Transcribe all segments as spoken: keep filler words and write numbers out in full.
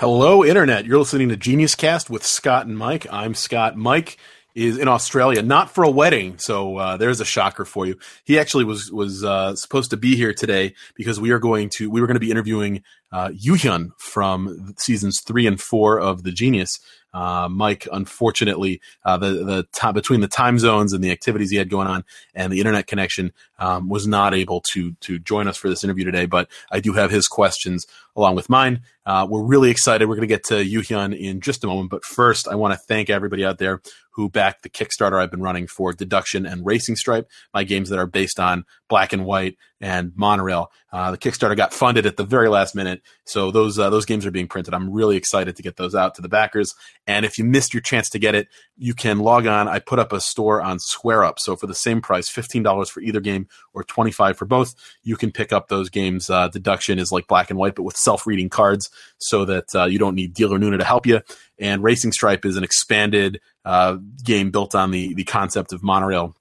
Hello, Internet. You're listening to Genius Cast with Scott and Mike. I'm Scott. Mike is in Australia, not for a wedding, so uh, there's a shocker for you. He actually was was uh, supposed to be here today because we are going to we were going to be interviewing uh, Yoohyun from seasons three and four of The Genius. Uh, Mike, unfortunately, uh, the the t- between the time zones and the activities he had going on and the internet connection, um, was not able to to join us for this interview today. But I do have his questions along with mine. Uh, we're really excited. We're going to get to Yoohyun in just a moment. But first, I want to thank everybody out there who backed the Kickstarter I've been running for Deduction and Racing Stripe, my games that are based on Black and White and Monorail. Uh, the Kickstarter got funded at the very last minute, so those uh, those games are being printed. I'm really excited to get those out to the backers. And if you missed your chance to get it, you can log on. I put up a store on SquareUp, so for the same price, fifteen dollars for either game or twenty-five dollars for both, you can pick up those games. Uh, Deduction is like Black and White, but with self-reading cards, so that uh, you don't need Dealer Nuna to help you. And Racing Stripe is an expanded uh, game built on the the concept of Monorail,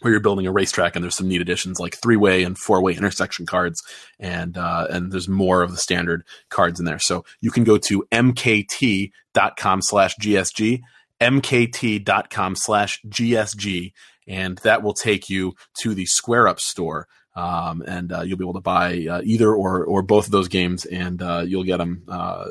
where you're building a racetrack, and there's some neat additions like three-way and four-way intersection cards, and uh, and there's more of the standard cards in there. So you can go to m k t dot com slash g s g, m k t dot com slash g s g, and that will take you to the SquareUp store, um, and uh, you'll be able to buy uh, either or or both of those games, and uh, you'll get them. Uh,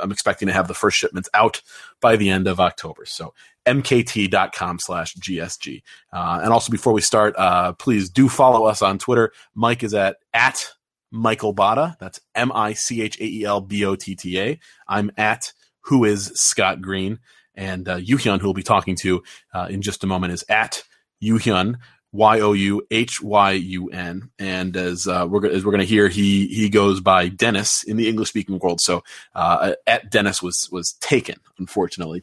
I'm expecting to have the first shipments out by the end of October. So m k t dot com slash g s g. Uh, and also before we start, uh, please do follow us on Twitter. Mike is at, at Michael Botta. That's M I C H A E L B O T T A. I'm at who is Scott Green. And uh, Yoohyun, who we'll be talking to uh, in just a moment, is at Yoohyun, Y O U H Y U N, and as uh, we're as we're going to hear, he he goes by Dennis in the English speaking world. So uh, at Dennis was was taken, unfortunately.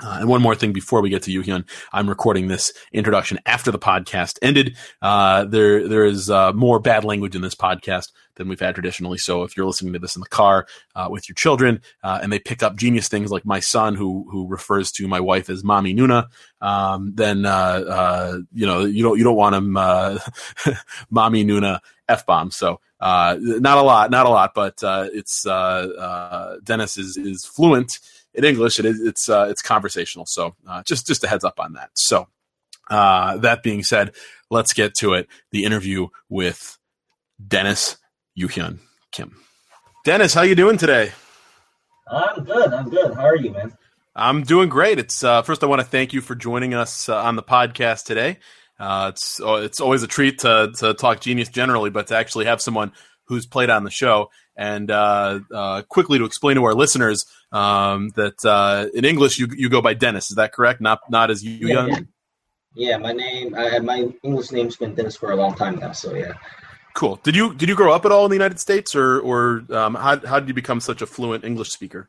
Uh, and one more thing before we get to Yoohyun, I'm recording this introduction after the podcast ended. Uh, there, there is uh, more bad language in this podcast than we've had traditionally. So if you're listening to this in the car uh, with your children uh, and they pick up genius things like my son, who who refers to my wife as Mommy Nuna, um, then uh, uh, you know you don't you don't want him uh, Mommy Nuna F-bomb. So uh, not a lot, not a lot, but uh, it's uh, uh, Dennis is is fluent in English. It is, it's uh, it's conversational, so uh, just just a heads up on that. So uh, that being said, let's get to it. The interview with Dennis Yoohyun Kim. Dennis, how you doing today? I'm good. I'm good. How are you, man? I'm doing great. It's uh, first I want to thank you for joining us uh, on the podcast today. Uh, it's it's always a treat to to talk genius generally, but to actually have someone who's played on the show. And uh, uh, quickly to explain to our listeners um, that uh, in English you you go by Dennis. Is that correct? Not not as Yoohyun. Yeah, yeah. yeah, my name. I, my English name's been Dennis for a long time now. So yeah. Cool. Did you did you grow up at all in the United States, or or um, how how did you become such a fluent English speaker?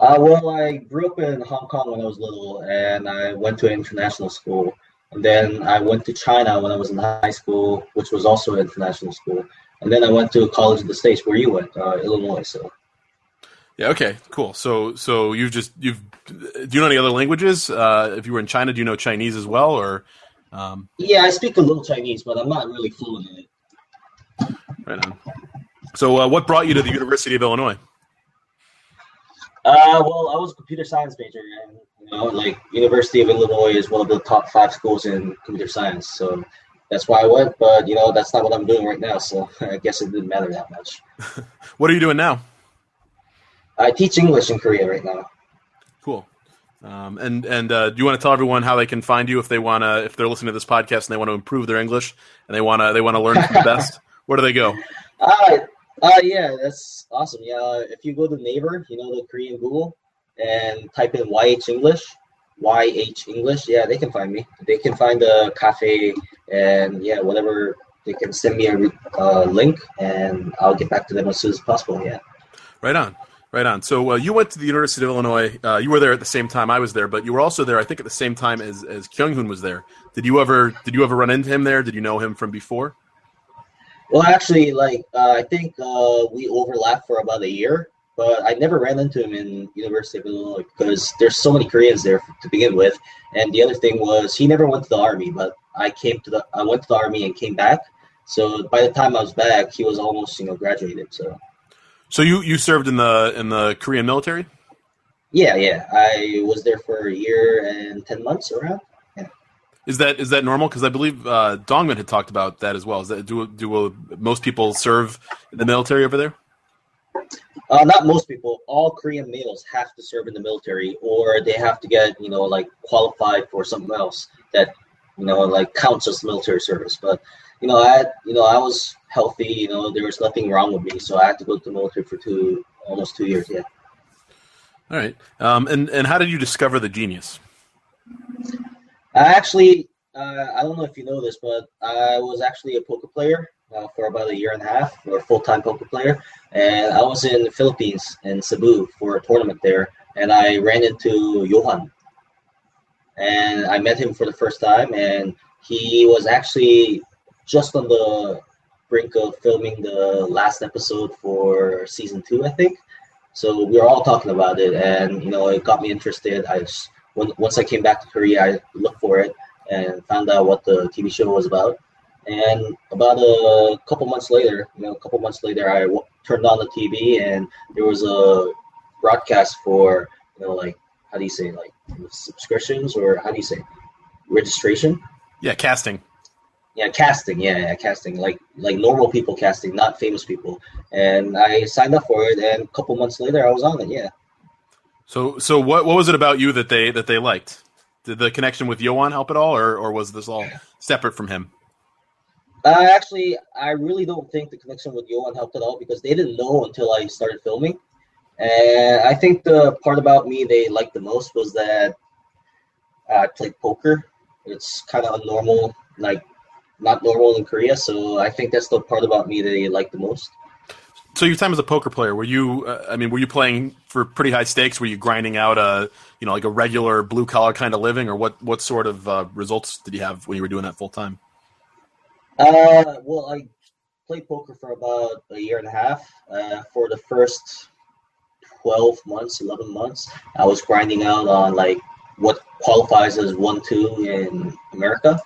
Uh, well, I grew up in Hong Kong when I was little, and I went to an international school, and then I went to China when I was in high school, which was also an international school. And then I went to a college in the States where you went, uh, Illinois. So, yeah, okay, cool. So, so you've just you've do you know any other languages? Uh, if you were in China, do you know Chinese as well, or? Um... Yeah, I speak a little Chinese, but I'm not really fluent in it. Right on. So, uh, what brought you to the University of Illinois? Uh, well, I was a computer science major, and you know, like University of Illinois is one of the top five schools in computer science, so. That's why I went, but, you know, that's not what I'm doing right now, so I guess it didn't matter that much. What are you doing now? I teach English in Korea right now. Cool. Um, and and uh, do you want to tell everyone how they can find you if they want to, if they're listening to this podcast and they want to improve their English and they want to they want to learn from the best? Where do they go? Uh, uh, yeah, that's awesome. Yeah, if you go to Naver, you know, the Korean Google, and type in Y H English, Y H English, yeah, they can find me. They can find a cafe and, yeah, whatever. They can send me a uh, link, and I'll get back to them as soon as possible, yeah. Right on, right on. So uh, you went to the University of Illinois. Uh, you were there at the same time I was there, but you were also there, I think, at the same time as, as Kyunghoon was there. Did you ever Did you ever run into him there? Did you know him from before? Well, actually, like, uh, I think uh, we overlapped for about a year. But I never ran into him in University of Illinois because there's so many Koreans there to begin with. And the other thing was he never went to the army, but I came to the I went to the army and came back. So by the time I was back, he was almost, you know, graduated. So So you, you served in the in the Korean military? Yeah, yeah. I was there for a year and ten months around. Yeah. Is that is that normal? Because I believe uh, Dongmin had talked about that as well. Is that do do most people serve in the military over there? Uh, not most people. All Korean males have to serve in the military, or they have to get you know like qualified for something else that you know like counts as military service. But you know I you know I was healthy. You know there was nothing wrong with me, so I had to go to the military for two almost two years. Yeah. All right. Um, and, and how did you discover the genius? I actually, uh, I don't know if you know this, but I was actually a poker player uh, for about a year and a half, or a full-time poker player. And I was in the Philippines, in Cebu, for a tournament there. And I ran into Yohan. And I met him for the first time. And he was actually just on the brink of filming the last episode for season two, I think. So we were all talking about it, and you know, it got me interested. I just, when, once I came back to Korea, I looked for it and found out what the T V show was about. And about a couple months later, you know, a couple months later, I w- turned on the T V, and there was a broadcast for, you know, like how do you say, like subscriptions or how do you say, registration? Yeah, casting. Yeah, casting. Yeah, yeah, casting. Like like normal people casting, not famous people. And I signed up for it, and a couple months later, I was on it. Yeah. So so what what was it about you that they that they liked? Did the connection with Yohan help at all, or or was this all separate from him? Uh, actually, I really don't think the connection with Yohan helped at all because they didn't know until I started filming. And I think the part about me they liked the most was that I played poker. It's kind of a normal like. Not normal in Korea, so I think that's the part about me that they like the most. So your time as a poker player, were you? Uh, I mean, were you playing for pretty high stakes? Were you grinding out a, you know, like a regular blue collar kind of living, or what? What sort of uh, results did you have when you were doing that full time? Uh, well, I played poker for about a year and a half. Uh, for the first twelve months, eleven months, I was grinding out on like what qualifies as one two in America.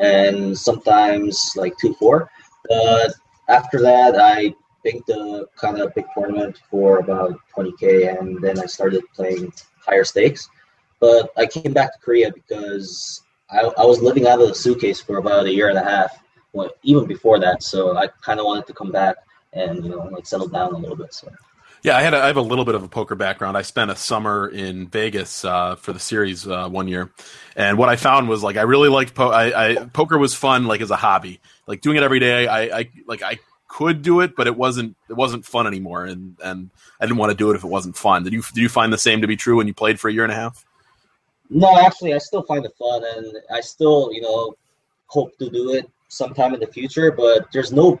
And sometimes like two four. But after that, I think the kind of big tournament for about twenty K, and then I started playing higher stakes. But I came back to Korea because I, I was living out of the suitcase for about a year and a half, well, even before that. So I kind of wanted to come back and you know like settle down a little bit. So. Yeah, I had a, I have a little bit of a poker background. I spent a summer in Vegas uh, for the series uh, one year, and what I found was like I really liked po- I, I, poker was fun like as a hobby, like doing it every day. I, I like I could do it, but it wasn't it wasn't fun anymore, and, and I didn't want to do it if it wasn't fun. Did you did you find the same to be true when you played for a year and a half? No, actually, I still find it fun, and I still you know hope to do it sometime in the future. But there's no.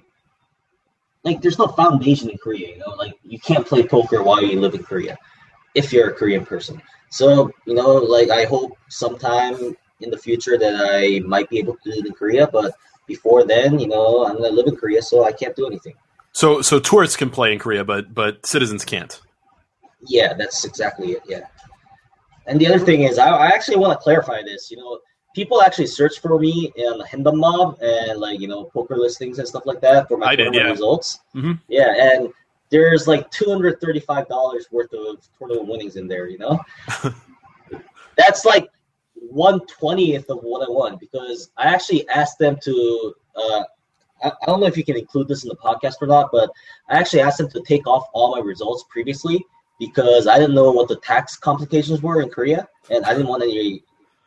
Like, there's no foundation in Korea, you know? Like, you can't play poker while you live in Korea if you're a Korean person. So, you know, like, I hope sometime in the future that I might be able to do it in Korea. But before then, you know, I'm going to live in Korea, so I can't do anything. So so tourists can play in Korea, but but citizens can't. Yeah, that's exactly it, yeah. And the other thing is, I, I actually want to clarify this, you know. People actually search for me in Hendam Mob and like you know poker listings and stuff like that for my tournament yeah. results. Mm-hmm. Yeah, and there's like two hundred thirty-five dollars worth of tournament winnings in there. You know, that's like one twentieth of what I won because I actually asked them to. Uh, I, I don't know if you can include this in the podcast or not, but I actually asked them to take off all my results previously because I didn't know what the tax complications were in Korea, and I didn't want any.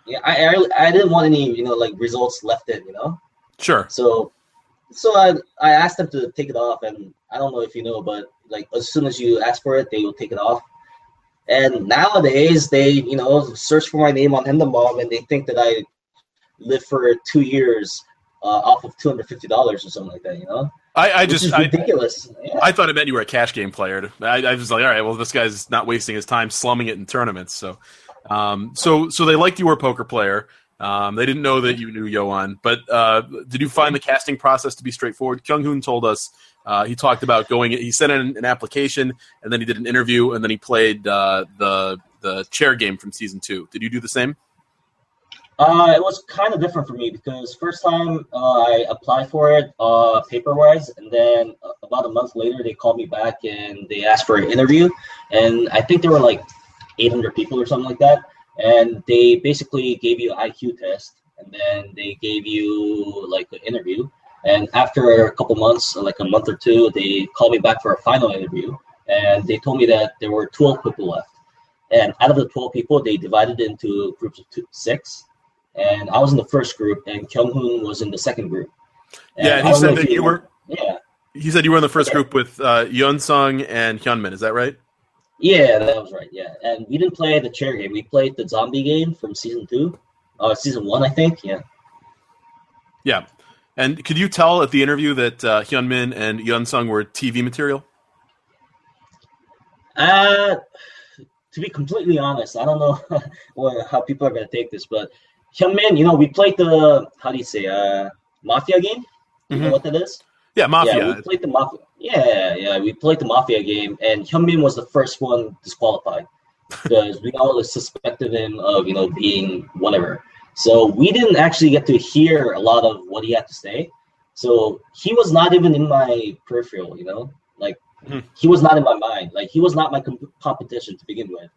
Yeah, I, I I didn't want any you know like results left in you know. Sure. So, so I I asked them to take it off, and I don't know if you know, but like as soon as you ask for it, they will take it off. And nowadays, they you know search for my name on Hendam Bomb, and they think that I lived for two years uh, off of two hundred fifty dollars or something like that, you know. I, I just I, ridiculous. Yeah. I thought it meant you were a cash game player. I, I was like, all right, well, this guy's not wasting his time slumming it in tournaments, so. Um, so, so they liked you were a poker player. Um, they didn't know that you knew Yohan, but, uh, did you find the casting process to be straightforward? Kyunghoon told us, uh, he talked about going, he sent in an application and then he did an interview and then he played, uh, the, the chair game from season two. Did you do the same? Uh, it was kind of different for me because first time uh, I applied for it uh, paper-wise, and then about a month later they called me back and they asked for an interview, and I think there were like eight hundred people or something like that, and they basically gave you an I Q test, and then they gave you like an interview, and after a couple months, like a month or two, they called me back for a final interview, and they told me that there were twelve people left, and out of the twelve people, they divided into groups of two, six. And I was in the first group, and Kyunghoon was in the second group. And yeah, and he said that you were. Yeah. He said you were in the first yeah. group with uh, Yeonseung and Hyun-min. Is that right? Yeah, that was right. Yeah, and we didn't play the chair game. We played the zombie game from season two, uh, season one, I think. Yeah. Yeah, and could you tell at the interview that uh, Hyun-min and Yeonseung were T V material? Uh, to be completely honest, I don't know what, how people are going to take this, but. Hyun-min, you know, we played the, how do you say, uh, Mafia game? You mm-hmm. know what that is? Yeah, Mafia. Yeah, we played the Mafia. Yeah, yeah, we played the Mafia game, and Hyun-min was the first one disqualified because we all suspected him of, you know, being whatever. So we didn't actually get to hear a lot of what he had to say. So he was not even in my peripheral, you know? Like, mm-hmm. he was not in my mind. Like, he was not my comp- competition to begin with.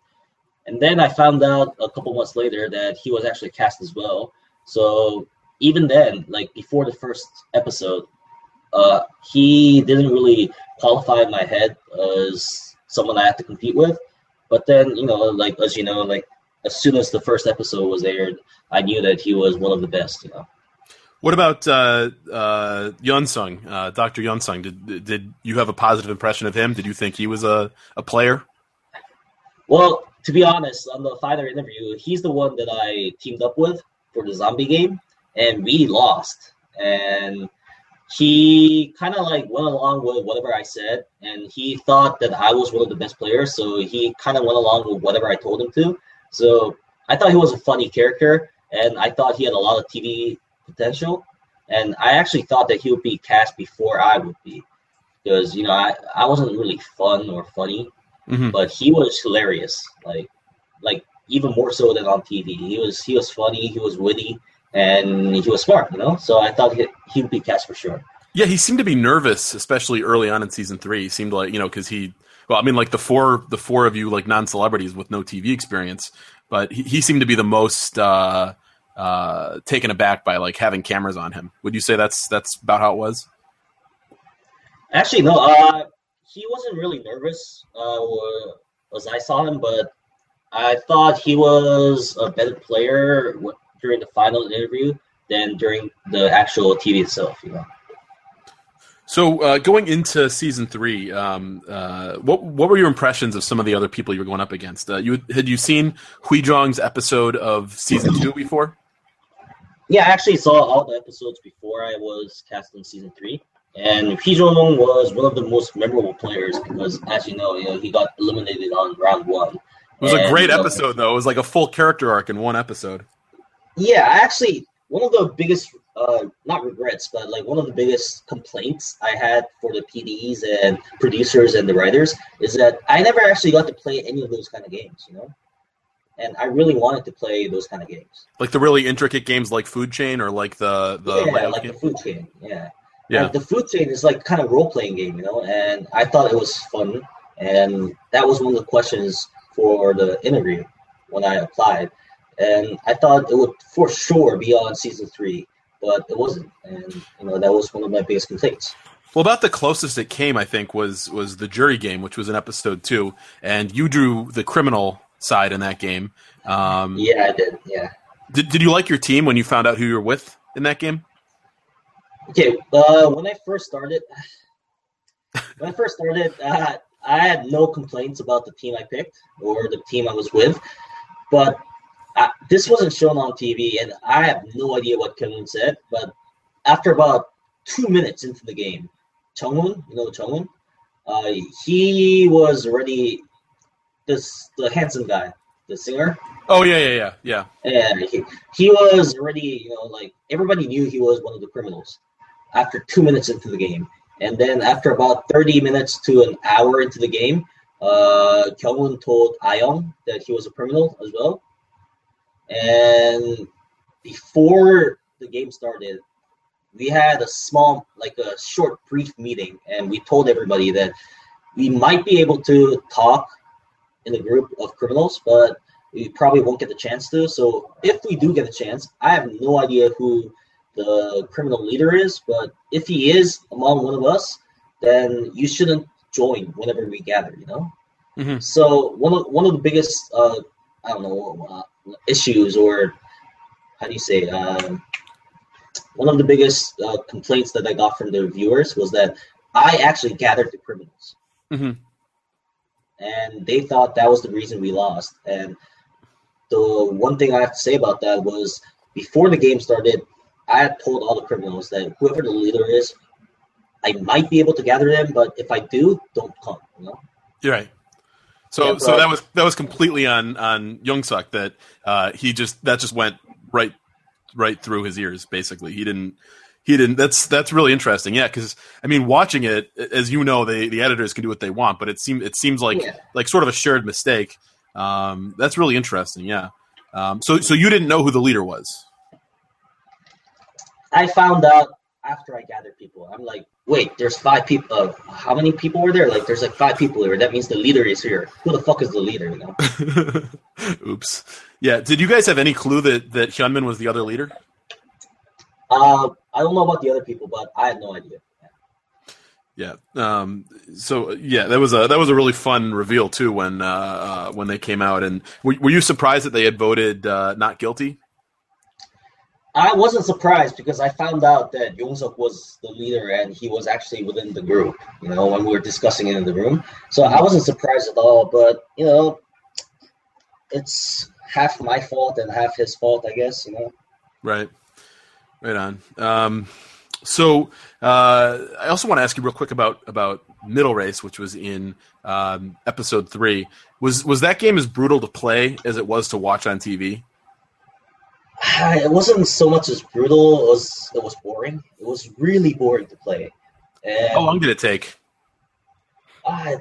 And then I found out a couple months later that he was actually cast as well. So even then, like before the first episode, uh, he didn't really qualify in my head as someone I had to compete with. But then, you know, like as you know, like as soon as the first episode was aired, I knew that he was one of the best. You know. What about uh, uh, Yeonseung, uh, Doctor Yeonseung? Did did you have a positive impression of him? Did you think he was a, a player? Well. To be honest, on the final interview, he's the one that I teamed up with for the zombie game, and we lost. And he kind of like went along with whatever I said, and he thought that I was one of the best players, so he kind of went along with whatever I told him to. So I thought he was a funny character, and I thought he had a lot of T V potential, and I actually thought that he would be cast before I would be, because, you know, I, I wasn't really fun or funny. Mm-hmm. But he was hilarious, like, like even more so than on T V. He was he was funny, he was witty, and he was smart. You know, so I thought he he would be cast for sure. Yeah, he seemed to be nervous, especially early on in season three. He seemed like you know because he, well, I mean, like the four the four of you like non-celebrities with no T V experience, but he, he seemed to be the most uh, uh, taken aback by like having cameras on him. Would you say that's that's about how it was? Actually, no. Uh, He wasn't really nervous uh, as I saw him, but I thought he was a better player w- during the final interview than during the actual T V itself. You know. So uh, going into season three, um, uh, what what were your impressions of some of the other people you were going up against? Uh, you had you seen Hui Jong's episode of season two before? Yeah, I actually saw all the episodes before I was cast in season three. And Hyun-min was one of the most memorable players because, as you know, you know he got eliminated on round one. It was and, a great you know, episode, though. It was like a full character arc in one episode. Yeah, actually, one of the biggest, uh, not regrets, but like one of the biggest complaints I had for the P Ds and producers and the writers is that I never actually got to play any of those kind of games, you know? And I really wanted to play those kind of games. Like the really intricate games like Food Chain or like the... the yeah, like game? the Food Chain, yeah. Yeah. Like the Food Chain is like kind of role-playing game, you know, and I thought it was fun. And that was one of the questions for the interview when I applied. And I thought it would for sure be on season three, but it wasn't. And, you know, that was one of my biggest complaints. Well, about the closest it came, I think, was, was the jury game, which was in episode two. And you drew the criminal side in that game. Um, yeah, I did, yeah. Did, did you like your team when you found out who you were with in that game? Okay, uh, when I first started, when I first started, uh, I had no complaints about the team I picked or the team I was with, but I, this wasn't shown on T V, and I have no idea what Kyung-un said, but after about two minutes into the game, Jungmoon, you know Jungmoon, uh, he was already this the handsome guy, the singer. Oh, yeah, yeah, yeah, yeah. And he, he was already, you know, like, everybody knew he was one of the criminals. After two minutes into the game. And then after about thirty minutes to an hour into the game, uh, Kyung-un told Ahyoung that he was a criminal as well. And before the game started, we had a small, like a short, brief meeting, and we told everybody that we might be able to talk in a group of criminals, but we probably won't get the chance to. So if we do get a chance, I have no idea who the criminal leader is, but if he is among one of us, then you shouldn't join whenever we gather, you know? Mm-hmm. So one of one of the biggest, uh, I don't know, uh, issues or how do you say, um, one of the biggest uh, complaints that I got from the viewers was that I actually gathered the criminals. Mm-hmm. And they thought that was the reason we lost. And the one thing I have to say about that was before the game started, I had told all the criminals that whoever the leader is, I might be able to gather them, but if I do, don't come. You know? You're right. So, yeah, so that was that was completely on on Yeonseung that uh, he just that just went right right through his ears. Basically, he didn't he didn't. That's that's really interesting. Yeah, because I mean, watching it, as you know, they the editors can do what they want, but it seems it seems like yeah. like sort of a shared mistake. Um, that's really interesting. Yeah. Um, so so you didn't know who the leader was. I found out after I gathered people. I'm like, wait, there's five people. Uh, how many people were there? Like, there's like five people here. That means the leader is here. Who the fuck is the leader? You know? Oops. Yeah. Did you guys have any clue that, that Hyun-min was the other leader? Uh, I don't know about the other people, but I had no idea. Yeah. Um, so yeah, that was a that was a really fun reveal too when uh, uh, when they came out. And were, were you surprised that they had voted uh, not guilty? I wasn't surprised because I found out that Junseok was the leader and he was actually within the group, you know, when we were discussing it in the room. So I wasn't surprised at all, but, you know, it's half my fault and half his fault, I guess, you know. Right. Right on. Um, so uh, I also want to ask you real quick about, about Middle Race, which was in um, episode three. Was, was that game as brutal to play as it was to watch on T V? It wasn't so much as brutal as it was boring. It was really boring to play. And how long did it take? Uh,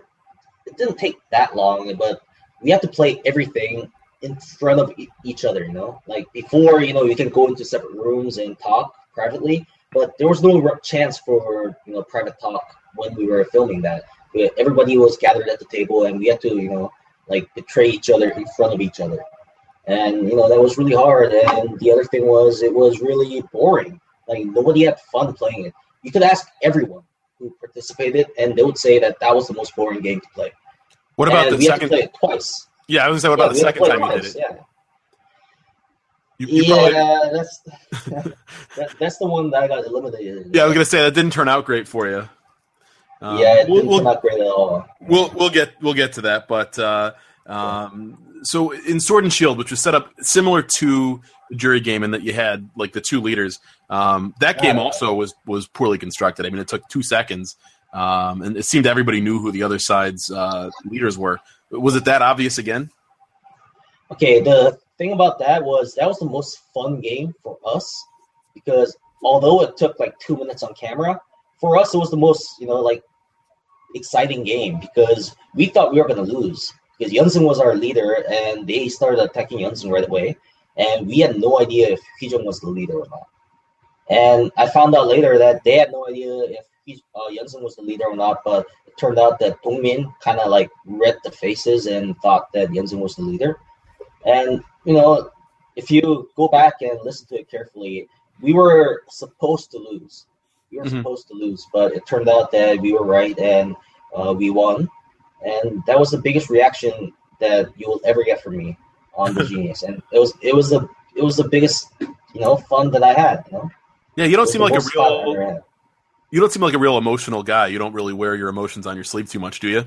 it didn't take that long, but we had to play everything in front of e- each other, you know? Like before, you know, you can go into separate rooms and talk privately, but there was no chance for, you know, private talk when we were filming that. We had, everybody was gathered at the table, and we had to, you know, like betray each other in front of each other. And, you know, that was really hard. And the other thing was it was really boring. Like, nobody had fun playing it. You could ask everyone who participated, and they would say that that was the most boring game to play. What about and the we second? We had to play it twice. Yeah, I was going to say, what about yeah, the second time twice. You did it? Yeah, you, you yeah probably... that's that, that's the one that I got eliminated. Yeah, I was going to say, that didn't turn out great for you. Um, yeah, it didn't we'll, turn out great at all. We'll, we'll, get, we'll get to that, but... Uh, um, yeah. So in Sword and Shield, which was set up similar to the jury game in that you had like the two leaders, um, that game also was was poorly constructed. I mean, it took two seconds, um, and it seemed everybody knew who the other side's uh, leaders were. Was it that obvious again? Okay, the thing about that was that was the most fun game for us because although it took like two minutes on camera, for us it was the most, you know, like exciting game because we thought we were going to lose. Because Yeonseung was our leader, and they started attacking Yeonseung right away, and we had no idea if Hyun-min was the leader or not. And I found out later that they had no idea if uh, Yeonseung was the leader or not, but it turned out that Dongmin kind of like read the faces and thought that Yeonseung was the leader. And, you know, if you go back and listen to it carefully, we were supposed to lose. We were mm-hmm. supposed to lose, but it turned out that we were right, and uh, we won. And that was the biggest reaction that you will ever get from me on The Genius, and it was it was the it was the biggest, you know, fun that I had. You know? Yeah, you don't seem like a real you don't seem like a real emotional guy. You don't really wear your emotions on your sleeve too much, do you?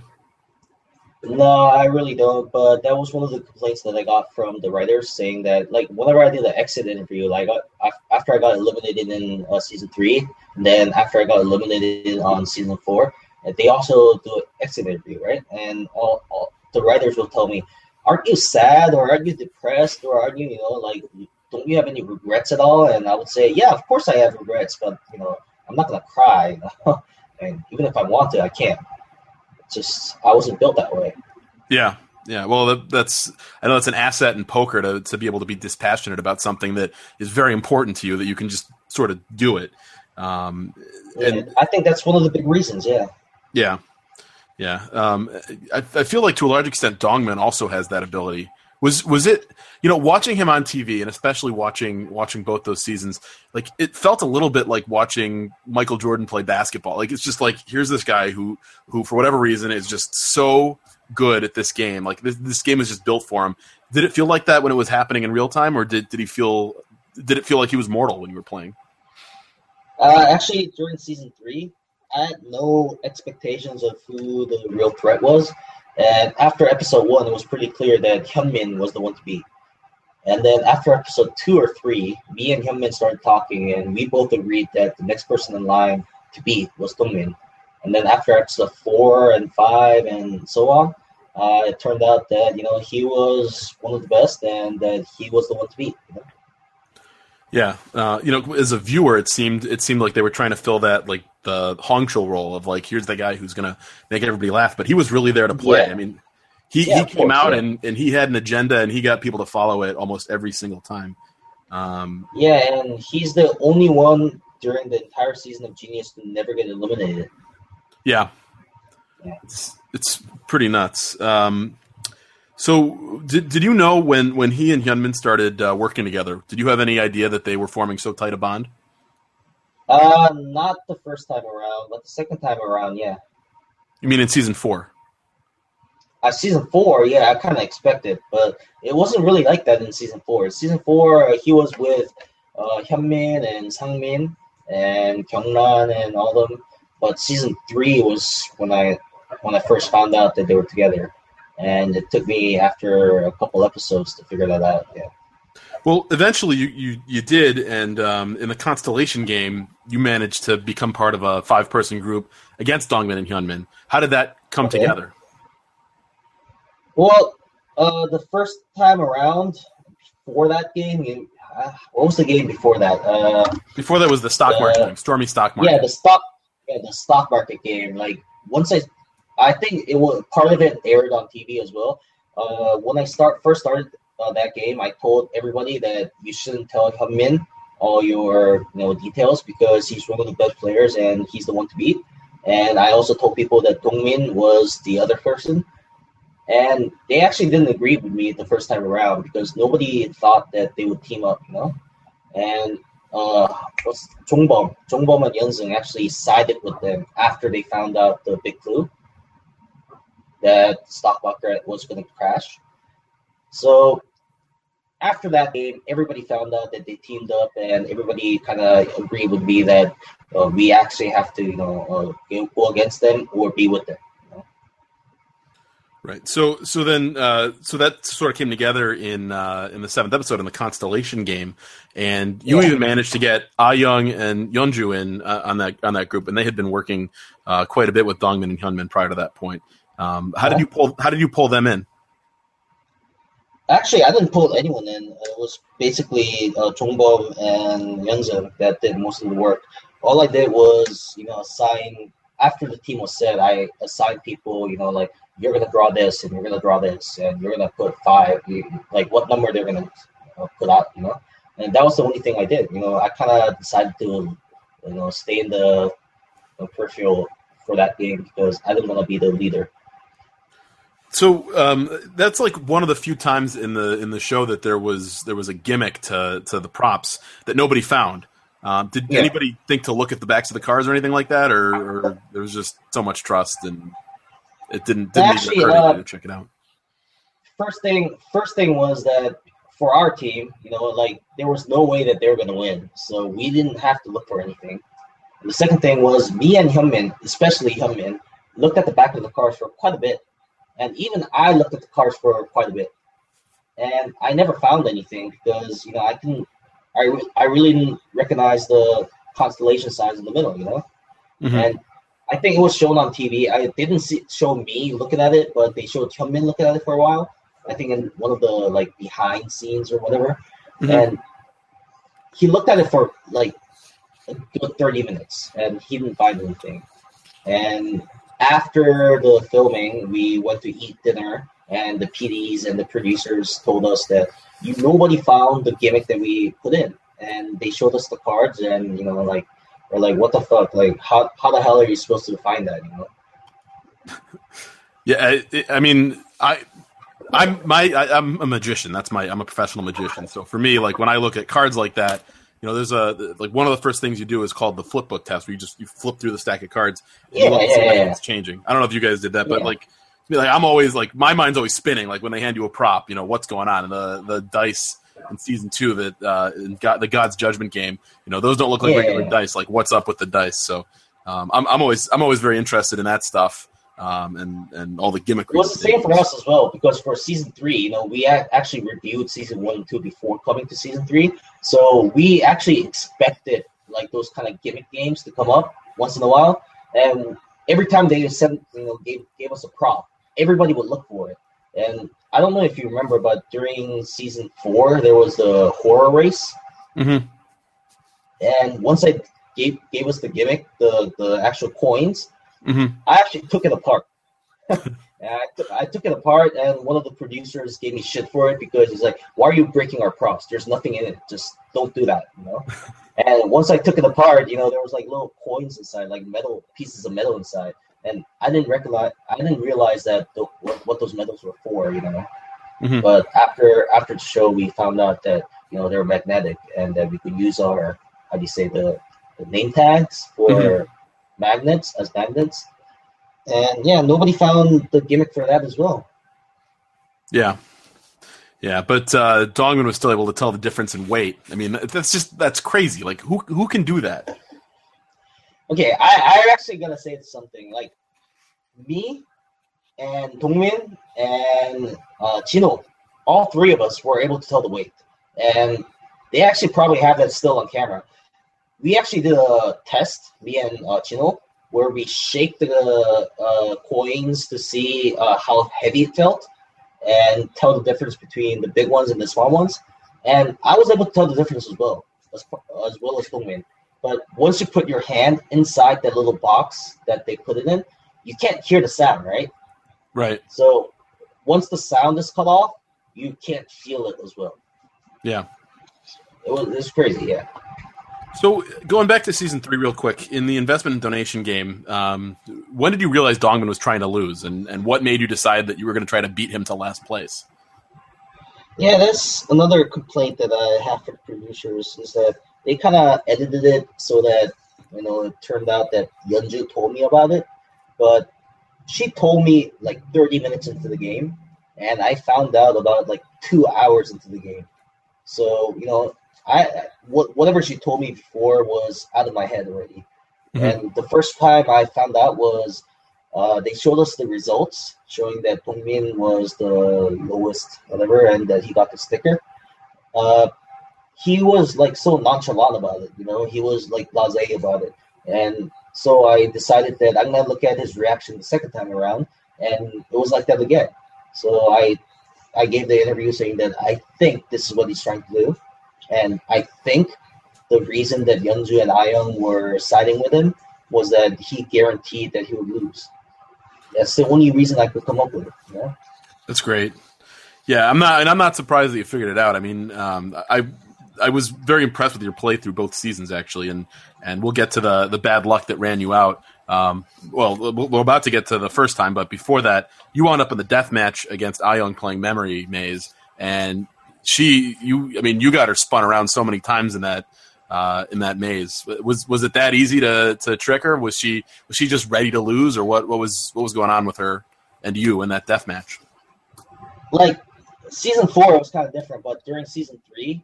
No, I really don't. But that was one of the complaints that I got from the writers, saying that like whenever I did the exit interview, like I, after I got eliminated in uh, season three, and then after I got eliminated on season four. They also do an exit interview, right? And all, all the writers will tell me, aren't you sad or aren't you depressed or aren't you, you know, like, don't you have any regrets at all? And I would say, yeah, of course I have regrets, but, you know, I'm not going to cry. You know? And even if I want to, I can't. It's just, I wasn't built that way. Yeah, Yeah, well, that, that's I know it's an asset in poker to to be able to be dispassionate about something that is very important to you, that you can just sort of do it. Um, yeah, and I think that's one of the big reasons. Yeah. Yeah, yeah. Um, I, I feel like to a large extent, Dongmin also has that ability. Was was it? You know, watching him on T V, and especially watching watching both those seasons, like it felt a little bit like watching Michael Jordan play basketball. Like it's just like here's this guy who who for whatever reason is just so good at this game. Like this, this game is just built for him. Did it feel like that when it was happening in real time, or did did he feel did it feel like he was mortal when you were playing? Uh, actually, during season three, I had no expectations of who the real threat was. And after episode one, it was pretty clear that Hyun-min was the one to beat. And then after episode two or three, me and Hyun-min started talking, and we both agreed that the next person in line to beat was Dongmin. And then after episode four and five and so on, uh, it turned out that, you know, he was one of the best and that he was the one to beat. You know? Yeah, uh, you know, as a viewer, it seemed it seemed like they were trying to fill that like the Hongchul role of like, here's the guy who's gonna make everybody laugh, but he was really there to play. Yeah. I mean, he, yeah, he came course, out yeah. and, and he had an agenda, and he got people to follow it almost every single time. Um, yeah, and he's the only one during the entire season of Genius to never get eliminated. Yeah, yeah. it's it's pretty nuts. Um, So did did you know when, when he and Hyunmin started uh, working together, did you have any idea that they were forming so tight a bond? Uh, not the first time around, but the second time around, yeah. You mean in season four? Uh, season four, yeah, I kind of expected, but it wasn't really like that in season four. Season four, he was with uh, Hyunmin and Sangmin and Kyungran and all of them, but season three was when I when I first found out that they were together. And it took me after a couple episodes to figure that out. Yeah. Well, eventually you you, you did, and um, in the Constellation game, you managed to become part of a five-person group against Dongmin and Hyunmin. How did that come okay. together? Well, uh, the first time around, before that game, you, uh, what was the game before that? Uh, before that was the stock market uh, game, Stormy Stock Market. Yeah, the stock, yeah, the stock market game. Like once I. I think it was part of it aired on T V as well. Uh, when I start first started uh, that game, I told everybody that you shouldn't tell Hyun-min all your you know details because he's one of the best players and he's the one to beat. And I also told people that Dongmin was the other person, and they actually didn't agree with me the first time around because nobody thought that they would team up, you know. And uh, what's Chungwon, Chungwon and Yeonseung actually sided with them after they found out the big clue. That stock market was going to crash. So after that game, everybody found out that they teamed up, and everybody kind of agreed with me that uh, we actually have to, you know, uh, go against them or be with them. You know? Right. So, so then, uh, so that sort of came together in uh, in the seventh episode in the Constellation game, and you yeah. even managed to get Ahyoung and Yeonju in uh, on that on that group, and they had been working uh, quite a bit with Dongmin and Hyunmin prior to that point. Um, how did you pull? How did you pull them in? Actually, I didn't pull anyone in. It was basically uh, Chungbom and Yeonseung that did most of the work. All I did was, you know, assign after the team was set. I assigned people, you know, like you're gonna draw this and you're gonna draw this and you're gonna put five, you, like what number they're gonna you know, put out, you know. And that was the only thing I did. You know, I kind of decided to, you know, stay in the, the peripheral for that game because I didn't want to be the leader. So um, that's like one of the few times in the in the show that there was there was a gimmick to to the props that nobody found. Um, did yeah. anybody think to look at the backs of the cars or anything like that, or, or there was just so much trust and it didn't didn't Actually, even occur to uh, to check it out? First thing, first thing was that for our team, you know, like there was no way that they were going to win, so we didn't have to look for anything. And the second thing was me and Hyunmin, especially Hyunmin, looked at the back of the cars for quite a bit. And even I looked at the cars for quite a bit, and I never found anything because you know I didn't, I, re- I really didn't recognize the constellation signs in the middle, you know. Mm-hmm. And I think it was shown on T V. I didn't see show me looking at it, but they showed Hyunmin looking at it for a while. I think in one of the like behind scenes or whatever, mm-hmm. and he looked at it for like a good thirty minutes, and he didn't find anything, and. After the filming, we went to eat dinner, and the P Ds and the producers told us that you nobody found the gimmick that we put in, and they showed us the cards, and you know, like, we're like, what the fuck, like, how how the hell are you supposed to find that, you know? Yeah, I, I mean, I. I'm my I, I'm a magician. That's my I'm a professional magician. So for me, like when I look at cards like that, you know, there's a like one of the first things you do is called the flip book test, where you just you flip through the stack of cards and yeah, you look at something that's changing. I don't know if you guys did that, but yeah. like, like I'm always like my mind's always spinning. Like when they hand you a prop, you know what's going on. And the the dice in season two of it, uh, in God, the God's Judgment game, you know those don't look like yeah, regular yeah. dice. Like what's up with the dice? So um, I'm I'm always I'm always very interested in that stuff. Um, and, and all the gimmick. It was the same for us as well, because for season three, you know, we actually reviewed season one and two before coming to season three. So we actually expected like those kind of gimmick games to come up once in a while. And every time they sent, you know, gave, gave us a prop, everybody would look for it. And I don't know if you remember, but during season four, there was the horror race. Mm-hmm. And once I gave gave us the gimmick, the, the actual coins, Mm-hmm. I actually took it apart. I, t- I took it apart, and one of the producers gave me shit for it because he's like, "Why are you breaking our props? There's nothing in it. Just don't do that." You know. And once I took it apart, you know, there was like little coins inside, like metal pieces of metal inside, and I didn't recognize, I didn't realize that the, what, what those medals were for, you know. Mm-hmm. But after after the show, we found out that you know they're magnetic, and that we could use our how do you say the, the name tags for. Mm-hmm. Magnets as magnets, and yeah, nobody found the gimmick for that as well. Yeah, yeah, but uh, Dongmin was still able to tell the difference in weight. I mean, that's just that's crazy. Like, who who can do that? Okay, I I'm actually gonna say something. Like, me and Dongmin and uh, Jinho, all three of us were able to tell the weight, and they actually probably have that still on camera. We actually did a test, me and uh, Jinho, where we shake the uh, coins to see uh, how heavy it felt and tell the difference between the big ones and the small ones. And I was able to tell the difference as well, as, as well as Dongmin. But once you put your hand inside that little box that they put it in, you can't hear the sound, right? Right. So once the sound is cut off, you can't feel it as well. Yeah. It was, it was crazy, yeah. So going back to season three real quick, in the investment and donation game, um, when did you realize Dongmin was trying to lose, and, and what made you decide that you were going to try to beat him to last place? Yeah, that's another complaint that I have for the producers is that they kind of edited it so that, you know, it turned out that Yeonju told me about it, but she told me like thirty minutes into the game, and I found out about it like two hours into the game. So, you know, I whatever she told me before was out of my head already. Mm-hmm. And the first time I found out was uh, they showed us the results, showing that Dongmin was the lowest, whatever, and that he got the sticker. Uh, he was like so nonchalant about it, you know. He was like blasé about it, and so I decided that I'm gonna look at his reaction the second time around, and it was like that again. So I I gave the interview saying that I think this is what he's trying to do. And I think the reason that Yeonju and Ahyoung were siding with him was that he guaranteed that he would lose. That's the only reason I could come up with it. You know? That's great. Yeah, I'm not, and I'm not surprised that you figured it out. I mean, um, I I was very impressed with your playthrough both seasons actually, and and we'll get to the the bad luck that ran you out. Um, well, we're about to get to the first time, but before that, you wound up in the death match against Ahyoung playing Memory Maze, and. She, you, I mean, you got her spun around so many times in that, uh, in that maze. Was was it that easy to, to trick her? Was she was she just ready to lose, or what? What was what was going on with her and you in that death match? Like season four was kind of different, but during season three,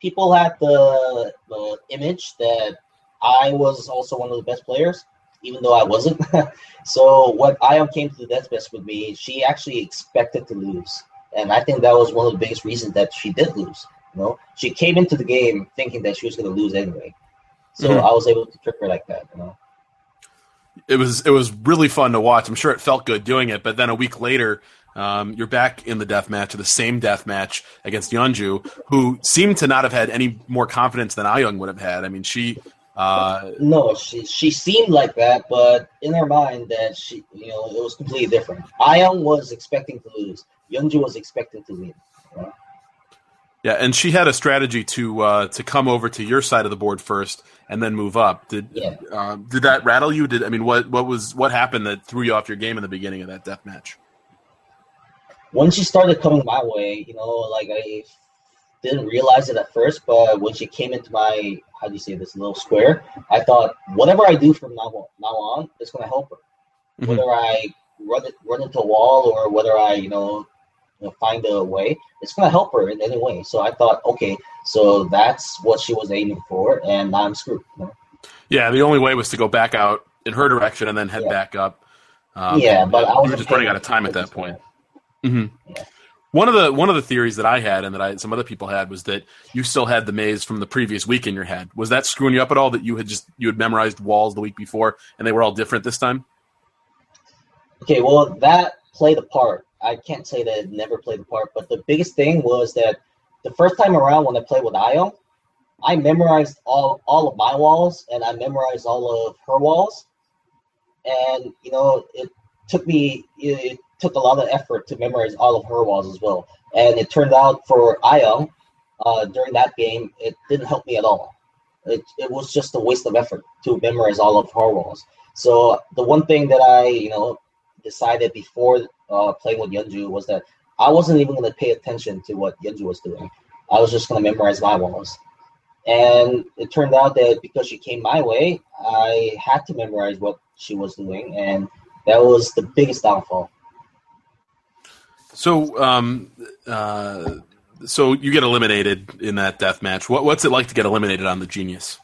people had the, the image that I was also one of the best players, even though I wasn't. So when Ahyoung came to the death match with me, she actually expected to lose. And I think that was one of the biggest reasons that she did lose. You know, she came into the game thinking that she was going to lose anyway, so mm-hmm. I was able to trick her like that. You know, it was it was really fun to watch. I'm sure it felt good doing it, but then a week later, um, you're back in the death match, the same death match against Yeonju, who seemed to not have had any more confidence than Ahyoung would have had. I mean, she Uh, no, she she seemed like that, but in her mind, that she you know it was completely different. Ahyoung was expecting to lose. Yeonju was expecting to win. Right? Yeah, and she had a strategy to uh, to come over to your side of the board first and then move up. Did yeah. uh, did that rattle you? Did I mean what what was what happened that threw you off your game in the beginning of that death match? When she started coming my way, you know, like I didn't realize it at first, but when she came into my how do you say this little square, I thought whatever I do from now on, now on is going to help her. Mm-hmm. Whether I run it, run into a wall or whether I you know. You know, find a way, it's going to help her in any way. So I thought, okay, so that's what she was aiming for, and now I'm screwed. You know? Yeah, the only way was to go back out in her direction and then head yeah. back up. Um, yeah, but I was just running out of time at that point. Mm-hmm. Yeah. One of the one of the theories that I had and that I some other people had was that you still had the maze from the previous week in your head. Was that screwing you up at all, that you had just you had memorized walls the week before and they were all different this time? Okay, well, that played a part. I can't say that it never played a part, but the biggest thing was that the first time around when I played with Ahyoung, I memorized all, all of my walls and I memorized all of her walls. And, you know, it took me, it took a lot of effort to memorize all of her walls as well. And it turned out for Ahyoung, uh, during that game, it didn't help me at all. It, it was just a waste of effort to memorize all of her walls. So the one thing that I, you know, decided before uh, playing with Yeonju was that I wasn't even going to pay attention to what Yeonju was doing. I was just going to memorize my walls. And it turned out that because she came my way, I had to memorize what she was doing, and that was the biggest downfall. So um, uh, so you get eliminated in that death match. What, what's it like to get eliminated on The Genius?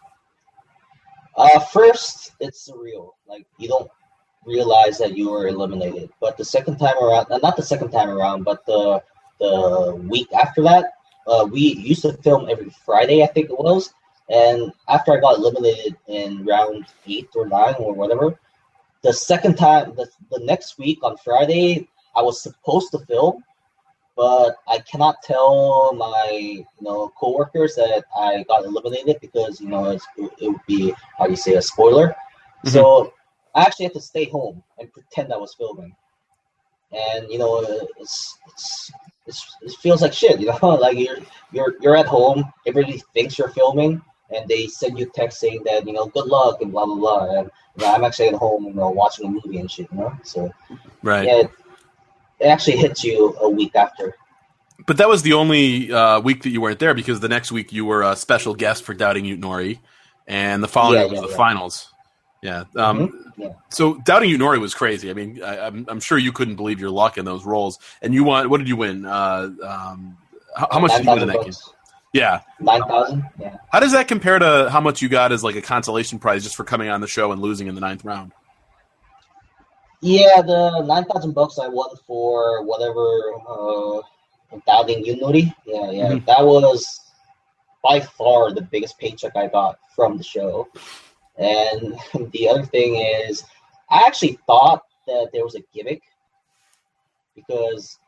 Uh, first, it's surreal. Like, you don't realize that you were eliminated, but the second time around, not the second time around, but the the week after that, uh, we used to film every Friday, I think it was, and after I got eliminated in round eight or nine or whatever, the second time, the, the next week on Friday, I was supposed to film, but I cannot tell my you know coworkers that I got eliminated because you know it's, it, it would be how you say a spoiler, mm-hmm. so. I actually had to stay home and pretend I was filming, and you know, it's, it's, it's, it feels like shit. You know, like you're you're you're at home. Everybody thinks you're filming, and they send you text saying that you know, good luck and blah blah blah. And you know, I'm actually at home, you know, watching a movie and shit. You know, so right, yeah, it, it actually hits you a week after. But that was the only uh, week that you weren't there, because the next week you were a special guest for Doubting Yutinori, and the following yeah, week was yeah, the yeah. finals. Yeah. Um, mm-hmm. yeah. So Doubting Yutinori was crazy. I mean, I, I'm, I'm sure you couldn't believe your luck in those roles. And you won. What did you win? Uh, um, how, how much did you win in that game? Yeah. nine thousand dollars Yeah. How does that compare to how much you got as like a consolation prize just for coming on the show and losing in the ninth round? Yeah, the nine thousand bucks I won for whatever uh, Doubting Yutinori. Yeah, yeah. Mm-hmm. That was by far the biggest paycheck I got from the show. And the other thing is, I actually thought that there was a gimmick, because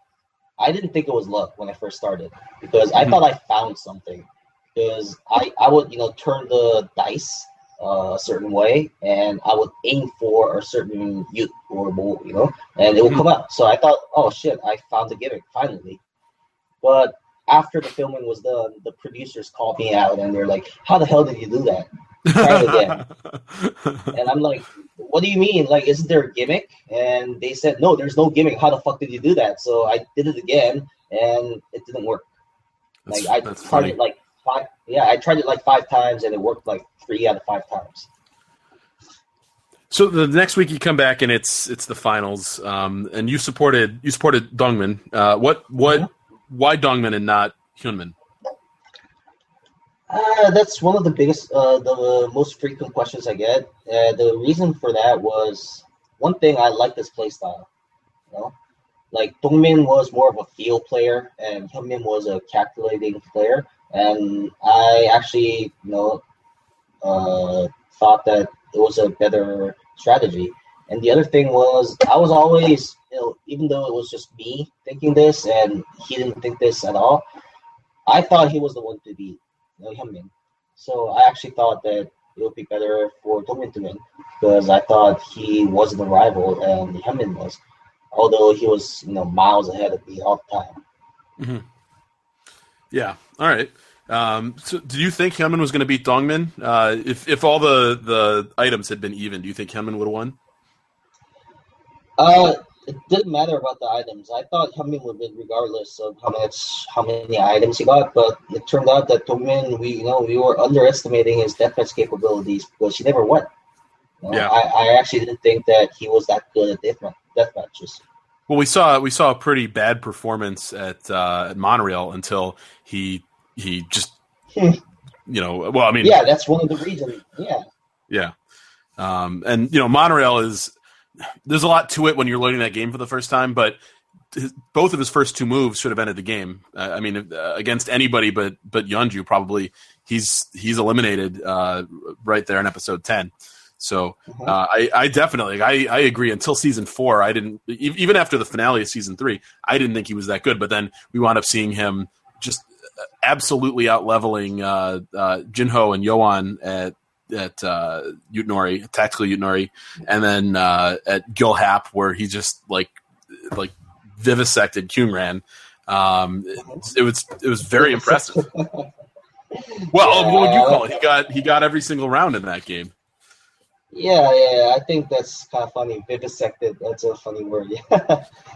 I didn't think it was luck when I first started, because I mm-hmm. thought I found something, because I, I would, you know, turn the dice uh, a certain way and I would aim for a certain youth or more, you know, and it would mm-hmm. come out. So I thought, oh shit, I found the gimmick finally. But after the filming was done, the producers called me out and they're like, how the hell did you do that? Try it again. And I'm like, what do you mean? Like, isn't there a gimmick? And they said, no, there's no gimmick. How the fuck did you do that? So I did it again, and it didn't work. That's, like I tried funny. it like five. Yeah, I tried it like five times, and it worked like three out of five times. So the next week you come back, and it's it's the finals. Um, and you supported you supported Dongmin. Uh, what what? Mm-hmm. Why Dongmin and not Hyunmin? Uh, that's one of the biggest, uh, the most frequent questions I get. Uh, the reason for that was, one thing, I like this play style. You know? Like, Dongmin was more of a field player, and Hyunmin was a calculating player. And I actually, you know, uh, thought that it was a better strategy. And the other thing was, I was always, you know, even though it was just me thinking this, and he didn't think this at all, I thought he was the one to beat. So I actually thought that it'll be better for Dongmin to win, because I thought he wasn't the rival and Hyun-min was, although he was, you know, miles ahead of me all the time. Mm-hmm. Yeah. All right. Um, so do you think Hyun-min was going to beat Dongmin? Uh, if if all the, the items had been even, do you think Hyun-min would have won? Uh, it didn't matter about the items. I thought Hyun-min would win regardless of how much, how many items he got. But it turned out that Dongmin, we you know we were underestimating his deathmatch capabilities because he never won. You know, yeah. I, I actually didn't think that he was that good at deathmatch deathmatches. Well, we saw we saw a pretty bad performance at uh, at Monorail until he he just you know well I mean yeah that's one of the reasons yeah yeah um, and you know Monorail is. There's a lot to it when you're learning that game for the first time, but his, both of his first two moves should have ended the game. Uh, I mean, uh, against anybody but but Yeonju, probably he's he's eliminated uh, right there in episode ten. So uh, I, I definitely I, I agree. Until season four, I didn't even after the finale of season three, I didn't think he was that good. But then we wound up seeing him just absolutely out leveling uh, uh, Jinho and Yohan at. at uh, Yutenori, Tactical Yutenori, and then uh, at Gilhap, where he just like like vivisected Kyungran. Um, it, it was it was very impressive. Well, yeah. What would you call it? He got he got every single round in that game. Yeah, yeah, I think that's kind of funny. Vivisected, that's a funny word.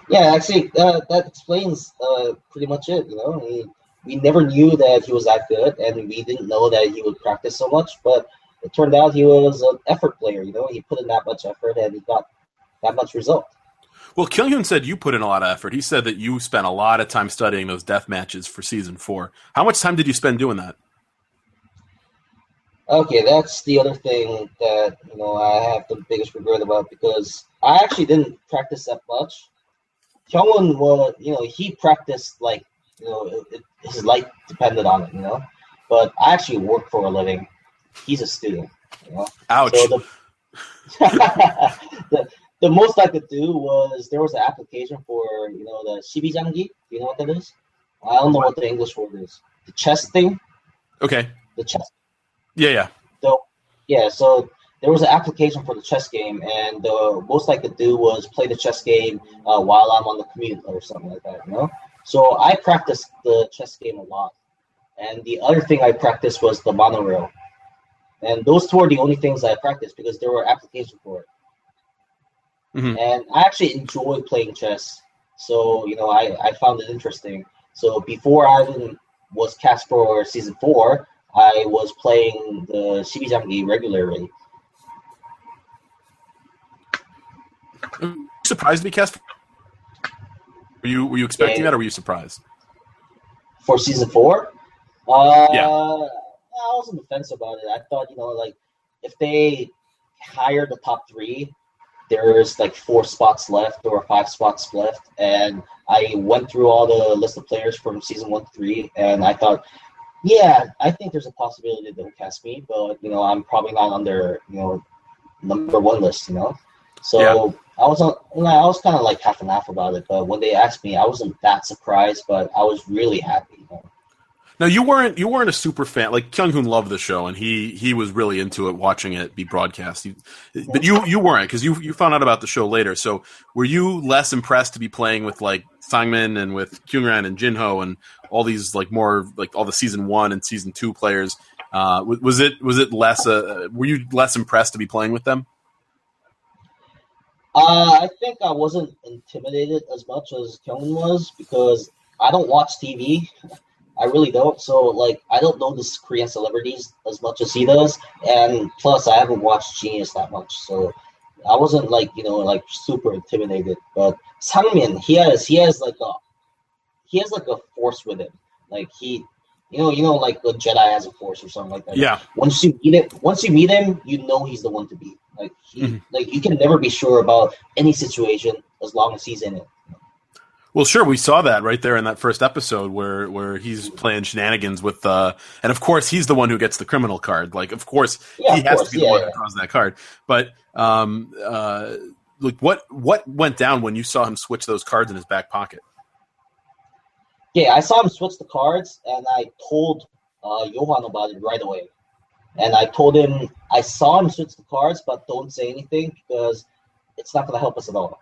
Yeah, actually, uh, that explains uh, pretty much it. You know, he, we never knew that he was that good, and we didn't know that he would practice so much, but it turned out he was an effort player. You know, he put in that much effort and he got that much result. Well, Kyunghyun said you put in a lot of effort. He said that you spent a lot of time studying those death matches for season four. How much time did you spend doing that? Okay, that's the other thing that, you know, I have the biggest regret about, because I actually didn't practice that much. Kyunghyun, well, you know, he practiced like, you know, it, his life depended on it, you know. But I actually worked for a living. He's a student. You know? Ouch. So the, the, the most I could do was there was an application for, you know, the shibijanggi. You know what that is? I don't know what the English word is. The chess thing? Okay. The chess. Yeah, yeah. So, yeah, so there was an application for the chess game, and the most I could do was play the chess game uh, while I'm on the commute or something like that, you know? So I practiced the chess game a lot. And the other thing I practiced was the monorail. And those two are the only things I practiced because there were applications for it. Mm-hmm. And I actually enjoyed playing chess. So, you know, I, I found it interesting. So before I was cast for season four, I was playing the shibijanggi regularly. Are you surprised to be cast? Were you, were you expecting and that, or were you surprised? For season four? Uh, yeah. I wasn't defensive about it. I thought, you know, like, if they hire the top three, there's like four spots left or five spots left. And I went through all the list of players from season one to three, and I thought, yeah, I think there's a possibility they'll cast me, but, you know, I'm probably not on their, you know, number one list, you know? So yeah. I was on, you know, I was kind of like half and half about it, but when they asked me, I wasn't that surprised, but I was really happy, you know? Now, you weren't you weren't a super fan. Like, Kyunghoon loved the show, and he, he was really into it, watching it be broadcast. You, but you, you weren't, because you, you found out about the show later. So were you less impressed to be playing with, like, Sangmin and with Kyungran and Jinho and all these, like, more, like, all the season one and season two players? Uh, was it was it less uh, – were you less impressed to be playing with them? Uh, I think I wasn't intimidated as much as Kyunghoon was, because I don't watch T V. I really don't. So, like, I don't know the Korean celebrities as much as he does. And plus, I haven't watched Genius that much. So, I wasn't, like, you know, like, super intimidated. But Sangmin, he has, he has, like, a, he has, like, a force with him. Like, he, you know, you know, like, a Jedi has a force or something like that. Yeah. Once you meet it, once you meet him, you know he's the one to beat. Like, he, mm-hmm. like, you can never be sure about any situation as long as he's in it. Well, sure, we saw that right there in that first episode where, where he's playing shenanigans with uh, – and, of course, he's the one who gets the criminal card. Like, of course, yeah, he of has course. to be yeah, the one yeah. who draws that card. But, um, uh, like, what what went down when you saw him switch those cards in his back pocket? Yeah, I saw him switch the cards, and I told uh, Yohan about it right away. And I told him, I saw him switch the cards, but don't say anything because it's not going to help us at all.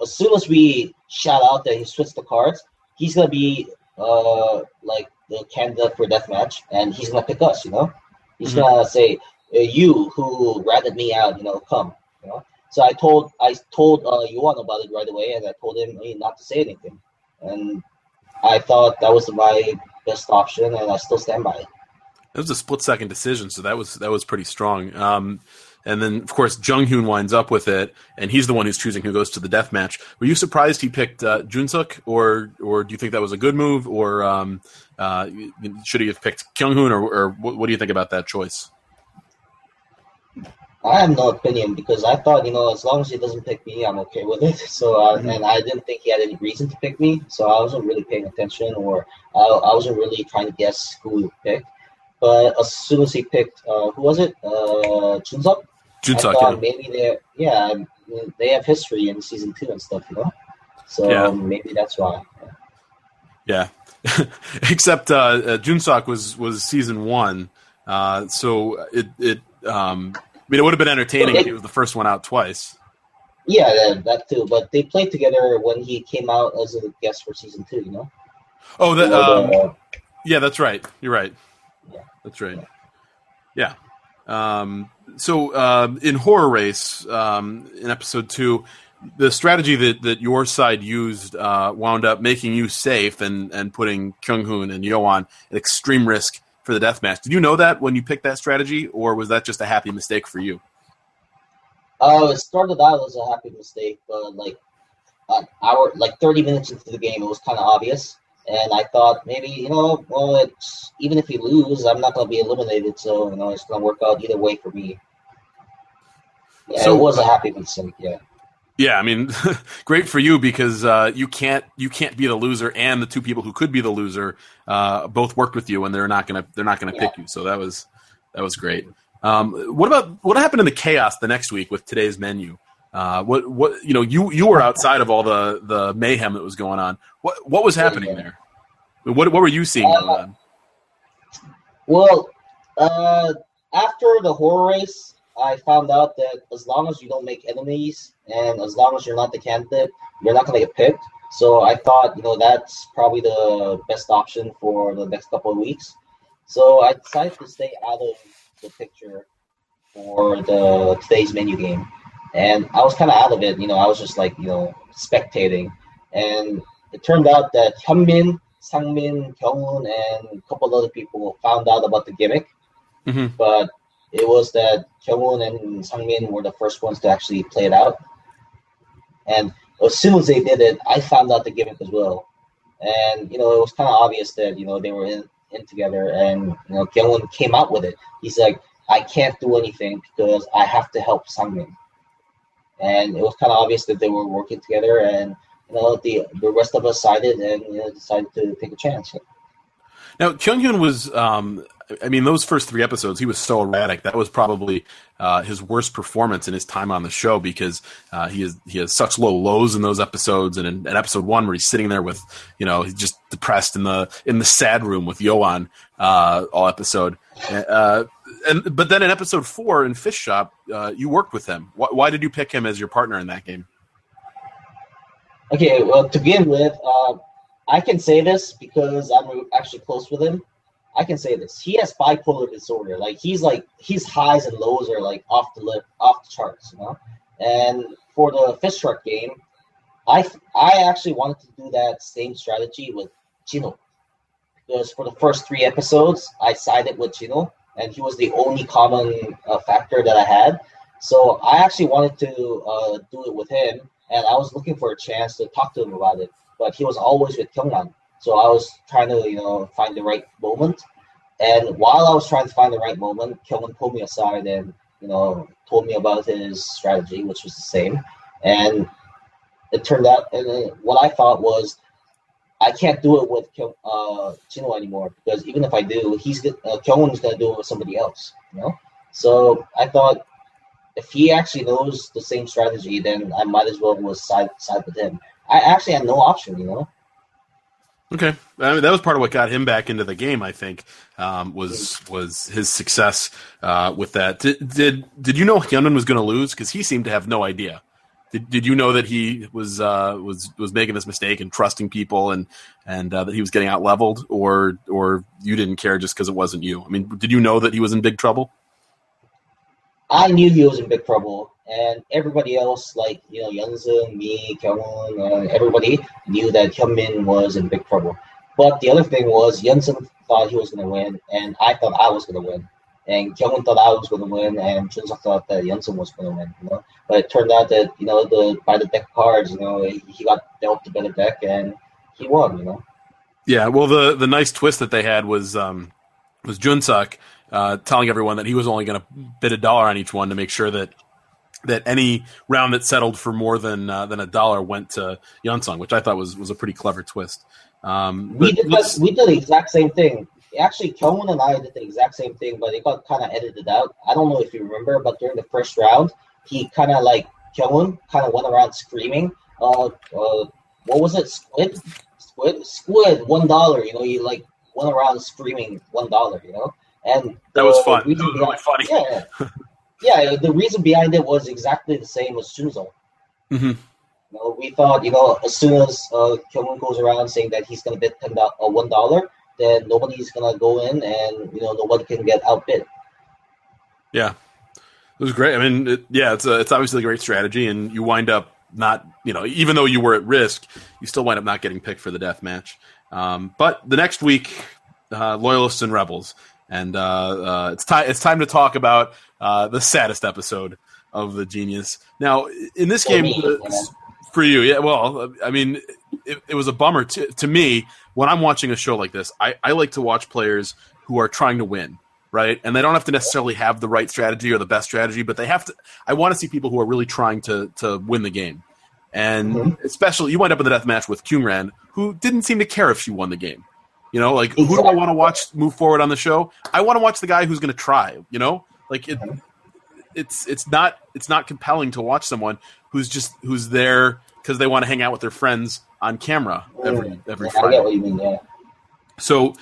As soon as we shout out that he switched the cards, he's going to be uh, like the candidate for deathmatch, and he's going to pick us, you know? He's mm-hmm. going to say, you who ratted me out, you know, come, you know? So I told I told uh, Yohan about it right away, and I told him hey, not to say anything. And I thought that was my best option, and I still stand by it. It was a split-second decision, so that was that was pretty strong. Um, and then, of course, Junghyun winds up with it, and he's the one who's choosing who goes to the death match. Were you surprised he picked uh, Junseok, or or do you think that was a good move, or um, uh, should he have picked Kyunghoon, or, or what, what do you think about that choice? I have no opinion because I thought, you know, as long as he doesn't pick me, I'm okay with it. So, uh, mm-hmm. and I didn't think he had any reason to pick me, so I wasn't really paying attention, or I, I wasn't really trying to guess who he would pick. But as soon as he picked, uh, who was it? Uh, Junseok? Junseok, yeah. Maybe they, yeah, they have history in season two and stuff, you know. So yeah. maybe that's why. Yeah, yeah. Except uh, uh, Junseok was was season one, uh, so it it um, I mean it would have been entertaining they, if he was the first one out twice. Yeah, that too. But they played together when he came out as a guest for season two, you know. Oh, that. You know, um, the, yeah, that's right. You're right. That's right. Yeah. Um, so uh, in Horror Race, um, in episode two, the strategy that, that your side used uh, wound up making you safe and, and putting Kyunghoon and Yohan at extreme risk for the deathmatch. Did you know that when you picked that strategy, or was that just a happy mistake for you? Uh, it started out as a happy mistake, but like an hour, like thirty minutes into the game, it was kind of obvious. And I thought maybe, you know, well, it's, even if we lose, I'm not going to be eliminated. So, you know, it's going to work out either way for me. Yeah, so, it was a happy mistake, yeah. Yeah, I mean, great for you because uh, you can't you can't be the loser, and the two people who could be the loser uh, both worked with you, and they're not gonna they're not gonna yeah. pick you. So that was that was great. Um, what about what happened in the chaos the next week with today's menu? Uh, what what you know you, you were outside of all the, the mayhem that was going on. What what was happening there? What what were you seeing uh, going on? Well, uh, after the Horror Race, I found out that as long as you don't make enemies and as long as you're not the candidate, you're not going to get picked. So I thought you know that's probably the best option for the next couple of weeks. So I decided to stay out of the picture for the today's menu game. And I was kind of out of it, you know, I was just like, you know, spectating. And it turned out that Hyun-min, Sangmin, Kyung-un, and a couple other people found out about the gimmick. Mm-hmm. But it was that Kyung-un and Sangmin were the first ones to actually play it out. And as soon as they did it, I found out the gimmick as well. And, you know, it was kind of obvious that, you know, they were in, in together. And, you know, Kyung-un came out with it. He's like, I can't do anything because I have to help Sangmin. And it was kind of obvious that they were working together, and you know the the rest of us sided and you know, decided to take a chance. Now, Kyunghyun was, um, I mean, those first three episodes, he was so erratic. That was probably uh, his worst performance in his time on the show because uh, he is he has such low lows in those episodes. And in, in episode one, where he's sitting there with, you know, he's just depressed in the in the sad room with Yohan uh, all episode. Uh, And, but then in episode four in Fish Shop, uh, you worked with him. Why, why did you pick him as your partner in that game? Okay, well, to begin with, uh, I can say this because I'm actually close with him. I can say this. He has bipolar disorder. Like he's like his highs and lows are like off the lip, off the charts, you know. And for the Fish Truck game, I I actually wanted to do that same strategy with Jinho because for the first three episodes, I sided with Jinho. And he was the only common uh, factor that I had. So I actually wanted to uh, do it with him, and I was looking for a chance to talk to him about it. But he was always with Kyungran. So I was trying to, you know, find the right moment. And while I was trying to find the right moment, Kyungran pulled me aside and, you know, told me about his strategy, which was the same. And it turned out, and what I thought was, I can't do it with uh, Jinho anymore because even if I do, he's uh, Kyunghoon's gonna do it with somebody else, you know. So I thought if he actually knows the same strategy, then I might as well was side side with him. I actually had no option, you know. Okay, I mean, that was part of what got him back into the game, I think, um, was was his success uh, with that. Did, did did you know Hyun-min was going to lose? Because he seemed to have no idea. Did Did you know that he was uh, was was making this mistake and trusting people and and uh, that he was getting out leveled, or or you didn't care just because it wasn't you? I mean, did you know that he was in big trouble? I knew he was in big trouble, and everybody else, like, you know, Yeonseung, me, Kyunghoon, uh, everybody knew that Hyun-min was in big trouble. But the other thing was, Yeonseung thought he was going to win, and I thought I was going to win. And Kyunghoon thought I was going to win, and Junseok thought that Yeonseung was going to win, you know. But it turned out that, you know, the by the deck cards, you know, he got dealt the better deck, and he won, you know. Yeah, well, the, the nice twist that they had was um, was Junseok Uh, telling everyone that he was only going to bid a dollar on each one to make sure that that any round that settled for more than uh, than a dollar went to Yeonseung, which I thought was, was a pretty clever twist. Um, we, did the, we did the exact same thing. Actually, Kyunghoon and I did the exact same thing, but it got kind of edited out. I don't know if you remember, but during the first round, he kind of like, Kyunghoon kind of went around screaming, uh, uh, what was it, squid? Squid? Squid, one dollar, you know, he like went around screaming one dollar, you know? And that was fun. That was really funny. Yeah, yeah. The reason behind it was exactly the same as Junseok. Mm-hmm. You know, we thought, you know, as soon as uh, Kyunghoon goes around saying that he's going to bid ten dollars, uh, one dollar, then nobody's going to go in, and you know, nobody can get outbid. Yeah, it was great. I mean, it, yeah, it's a, it's obviously a great strategy, and you wind up not, you know, even though you were at risk, you still wind up not getting picked for the death match. Um, but the next week, uh, Loyalists and Rebels. And uh, uh, it's time. It's time to talk about uh, the saddest episode of The Genius. Now, in this game, yeah, yeah. for you, yeah. Well, I mean, it, it was a bummer to, to me. When I'm watching a show like this, I, I like to watch players who are trying to win, right? And they don't have to necessarily have the right strategy or the best strategy, but they have to. I want to see people who are really trying to to win the game. And mm-hmm. especially, you wind up in the death match with Kyungran, who didn't seem to care if she won the game. You know, like, who do I want to watch move forward on the show? I want to watch the guy who's going to try, you know? Like, it, it's it's not it's not compelling to watch someone who's just who's there because they want to hang out with their friends on camera every every yeah, Friday. I get what you mean, yeah. So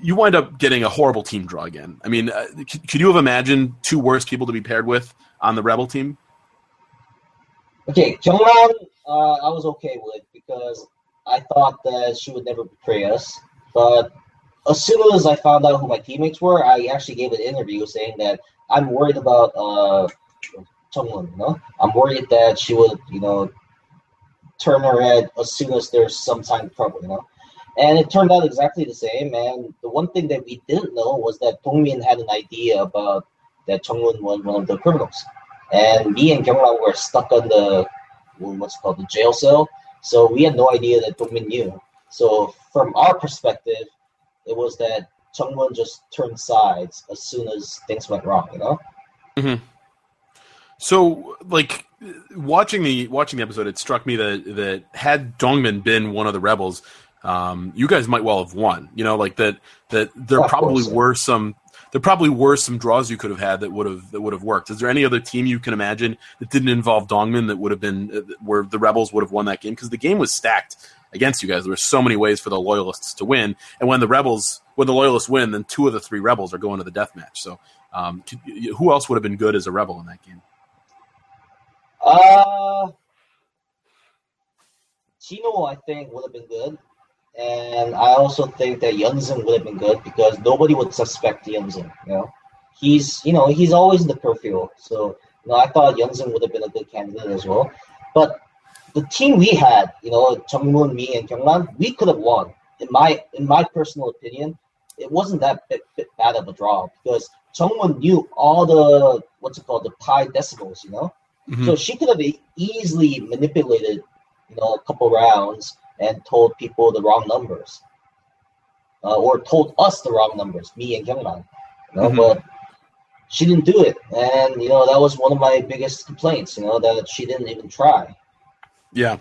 you wind up getting a horrible team draw again. I mean, uh, c- could you have imagined two worse people to be paired with on the Rebel team? Okay, Jungmoon, uh I was okay with because I thought that she would never betray us. But as soon as I found out who my teammates were, I actually gave an interview saying that I'm worried about uh, Chungwon, you know? I'm worried that she would, you know, turn her head as soon as there's some sign of trouble, you know? And it turned out exactly the same. And the one thing that we didn't know was that Dongmin had an idea about that Chungwon was one of the criminals. And me and Kyungran were stuck on the, what's it called, the jail cell. So we had no idea that Dongmin knew. So from our perspective, it was that Chungwon just turned sides as soon as things went wrong, you know? Mm-hmm. So, like, watching the watching the episode, it struck me that, that had Dongmin been one of the rebels, um, you guys might well have won. You know, like that that there of probably course, were yeah. some there probably were some draws you could have had that would have that would have worked. Is there any other team you can imagine that didn't involve Dongmin that would have been where the rebels would have won that game? Because the game was stacked against you guys. There were so many ways for the loyalists to win, and when the rebels, when the loyalists win, then two of the three rebels are going to the death match. So, um, who else would have been good as a rebel in that game? Uh, Jinho, I think, would have been good, and I also think that Yeonseung would have been good because nobody would suspect Yeonseung. You know, he's you know he's always in the peripheral. So, you know, I thought Yeonseung would have been a good candidate as well, but. The team we had, you know, Jungmoon, me, and Kyungran, we could have won. In my in my personal opinion, it wasn't that bit, bit bad of a draw because Jungmoon knew all the, what's it called, the pi decimals, you know? Mm-hmm. So she could have easily manipulated, you know, a couple rounds and told people the wrong numbers. Uh, or told us the wrong numbers, me and Kyungran. You know, mm-hmm. But she didn't do it. And, you know, that was one of my biggest complaints, you know, that she didn't even try. Yeah,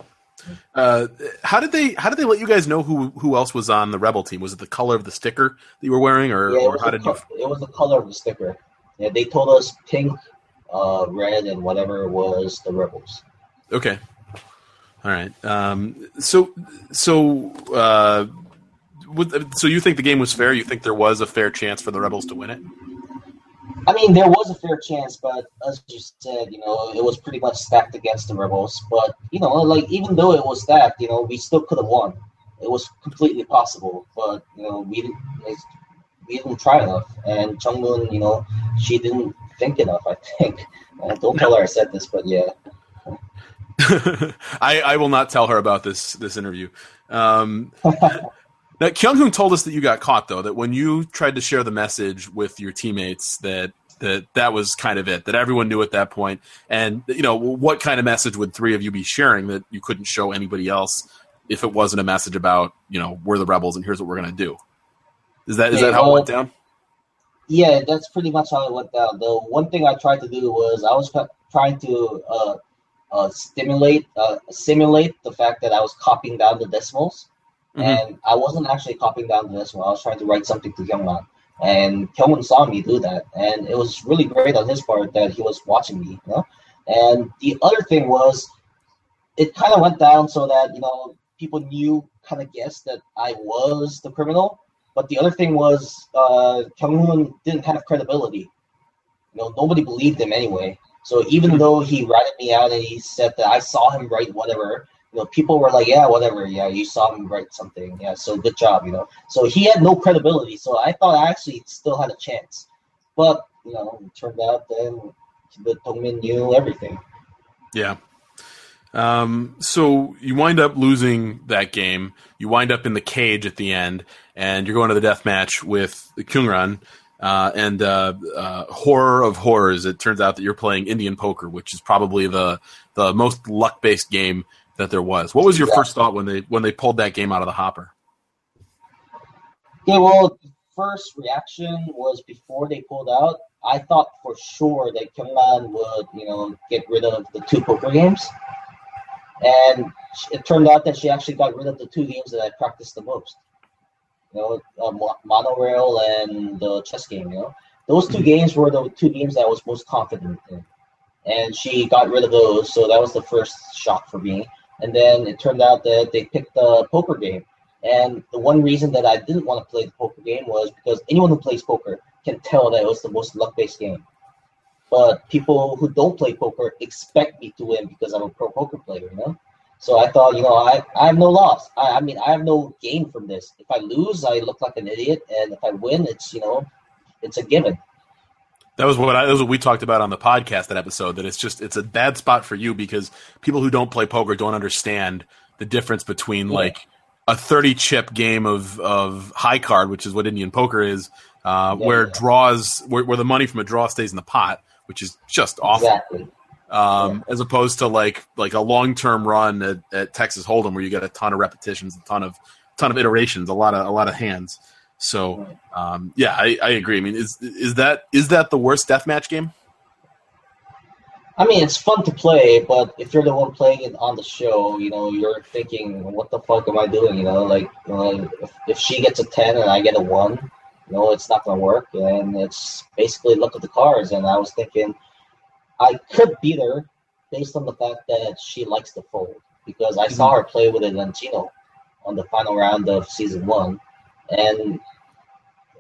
uh, how did they how did they let you guys know who who else was on the rebel team? Was it the color of the sticker that you were wearing, or, yeah, or how did co- you? It was the color of the sticker. Yeah, they told us pink, uh, red, and whatever was the rebels. Okay, all right. Um, so so uh, would, so you think the game was fair? You think there was a fair chance for the Rebels to win it? I mean, there was a fair chance, but as you said, you know, it was pretty much stacked against the Rebels. But, you know, like, even though it was stacked, you know, we still could have won. It was completely possible, but, you know, we didn't, we didn't try enough. And Jungmoon, you know, she didn't think enough, I think. And don't tell her I said this, but yeah. I, I will not tell her about this, this interview. Um, now, Kyunghoon told us that you got caught, though, that when you tried to share the message with your teammates, that that, that was kind of it, that everyone knew at that point. And, you know, what kind of message would three of you be sharing that you couldn't show anybody else if it wasn't a message about, you know, we're the Rebels and here's what we're going to do? Is that, is yeah, that how well, it went down? Yeah, that's pretty much how it went down. The one thing I tried to do was I was trying to uh, uh, stimulate, uh, simulate the fact that I was copying down the decimals. Mm-hmm. And I wasn't actually copying down the decimal. I was trying to write something to Gyeonghwan. And Kyunghoon saw me do that. And it was really great on his part that he was watching me, you know? And the other thing was it kind of went down so that, you know, people knew, kind of guessed that I was the criminal. But the other thing was, uh, Kyunghoon didn't have credibility. You know, nobody believed him anyway. So even though he ratted me out and he said that I saw him write whatever, you know, people were like, yeah, whatever, yeah, you saw him write something, yeah, so good job, you know. So he had no credibility, so I thought I actually still had a chance. But, you know, it turned out then that Dongmin knew everything. Yeah. Um, so you wind up losing that game. You wind up in the cage at the end, and you're going to the death match with Kyungran. Uh, and uh, uh, horror of horrors, it turns out that you're playing Indian poker, which is probably the the most luck-based game that there was. What was your exactly. first thought when they when they pulled that game out of the hopper? Yeah, well, the first reaction was before they pulled out, I thought for sure that Kyungran would, you know, get rid of the two poker games. And it turned out that she actually got rid of the two games that I practiced the most. You know, uh, Monorail and the chess game, you know. Those two games were the two games that I was most confident in. And she got rid of those, so that was the first shock for me. And then it turned out that they picked the poker game. And the one reason that I didn't want to play the poker game was because anyone who plays poker can tell that it was the most luck-based game. But people who don't play poker expect me to win because I'm a pro poker player, you know? So I thought, you know, I, I have no loss. I, I mean, I have no gain from this. If I lose, I look like an idiot. And if I win, it's, you know, it's a given. That was what I, that was what we talked about on the podcast, that episode, that it's just, it's a bad spot for you because people who don't play poker don't understand the difference between, yeah, like a thirty chip game of, of high card, which is what Indian poker is, uh, yeah, where yeah. draws, where, where the money from a draw stays in the pot, which is just awful. Exactly. Um, yeah. As opposed to like like a long-term run at, at Texas Hold'em, where you get a ton of repetitions, a ton of ton of iterations, a lot of a lot of hands. So um, yeah, I, I agree. I mean, is is that is that the worst deathmatch game? I mean, it's fun to play, but if you're the one playing it on the show, you know, you're thinking, "What the fuck am I doing?" You know, like you know, if, if she gets a ten and I get a one. No, it's not going to work, and it's basically luck of the cards. And I was thinking I could beat her based on the fact that she likes to fold, because I mm-hmm. saw her play with a Lentino on the final round of season one, and